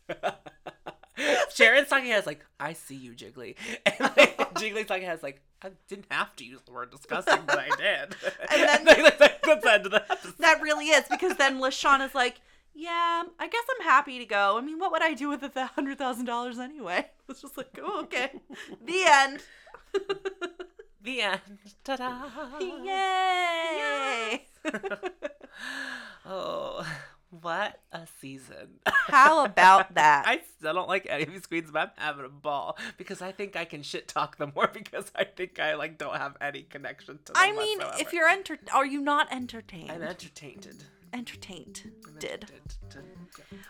Sharon's talking head's like, I see you, Jiggly. And like, Jiggly's talking head's like, I didn't have to use the word disgusting, but I did. And then that's the end of the episode. That really is, because then LaShauwn is like, yeah, I guess I'm happy to go. I mean, what would I do with the one hundred thousand dollars anyway? It's just like, oh, okay. The end. The end. Ta-da. Yay. Yay. Oh, what a season. How about that? I still don't like any of these queens, but I'm having a ball because I think I can shit talk them more because I think I like don't have any connection to them I mean, whatsoever. If you're enter- are you not entertained? I'm entertained. entertained. Did.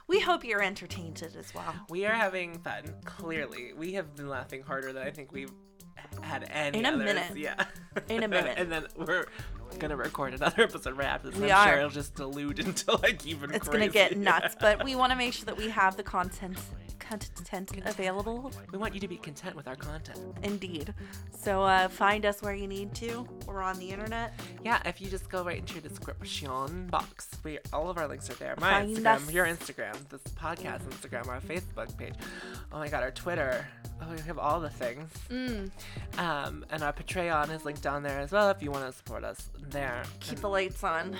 We hope you're entertained as well. We are having fun. Clearly, we have been laughing harder than I think we've had any in a others. minute. Yeah, in a minute. And then we're gonna record another episode right after this. We I'm are. Sure it'll just dilute until like even. It's crazy. Gonna get nuts, yeah. But we want to make sure that we have the content. content available. We want you to be content with our content. Indeed. So uh, find us where you need to. We're on the internet. Yeah, if you just go right into your description box. We all of our links are there. My find Instagram, us. Your Instagram, this podcast Instagram, our Facebook page. Oh my god, our Twitter. Oh, we have all the things. Mm. Um, and our Patreon is linked down there as well if you want to support us there. Keep and- the lights on.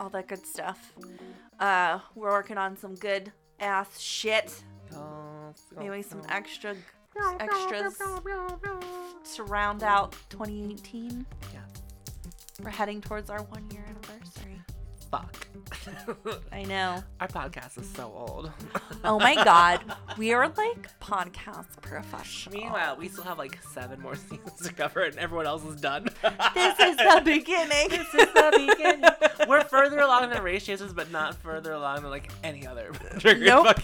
All that good stuff. Uh, we're working on some good ass shit. Oh, maybe some extra extras to round out twenty eighteen. Yeah. We're heading towards our one year anniversary. Fuck. I know. Our podcast is so old. Oh my god. We are like podcast professionals. Meanwhile, we still have like seven more seasons to cover and everyone else is done. This is the beginning. This is the beginning. We're further along than race chasers, but not further along than like any other. Nope.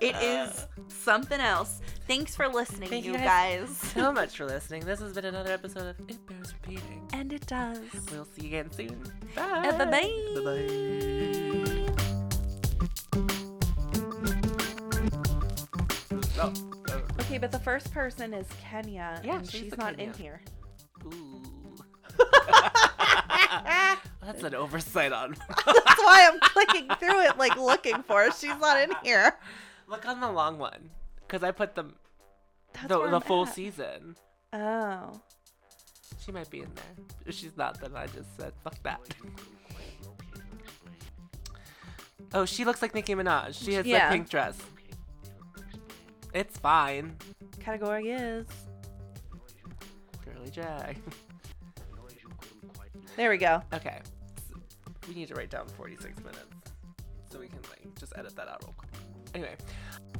It is something else. Thanks for listening, Thank you guys. guys. So much for listening. This has been another episode of It Bears Repeating. And it does. We'll see you again soon. Bye. Bye bye. Bye bye. Okay, but the first person is Kenya. Yeah, and she's, she's not Kenya. in here. Ooh. That's an oversight on. That's why I'm clicking through it, like looking for her. She's not in here. Look on the long one, because I put the That's the, the full at. season. Oh. She might be in there. If she's not, then I just said, fuck that. Oh, she looks like Nicki Minaj. She has yeah. that pink dress. It's fine. Category is girly drag. There we go. Okay. So we need to write down forty-six minutes so we can like just edit that out real quick. Anyway.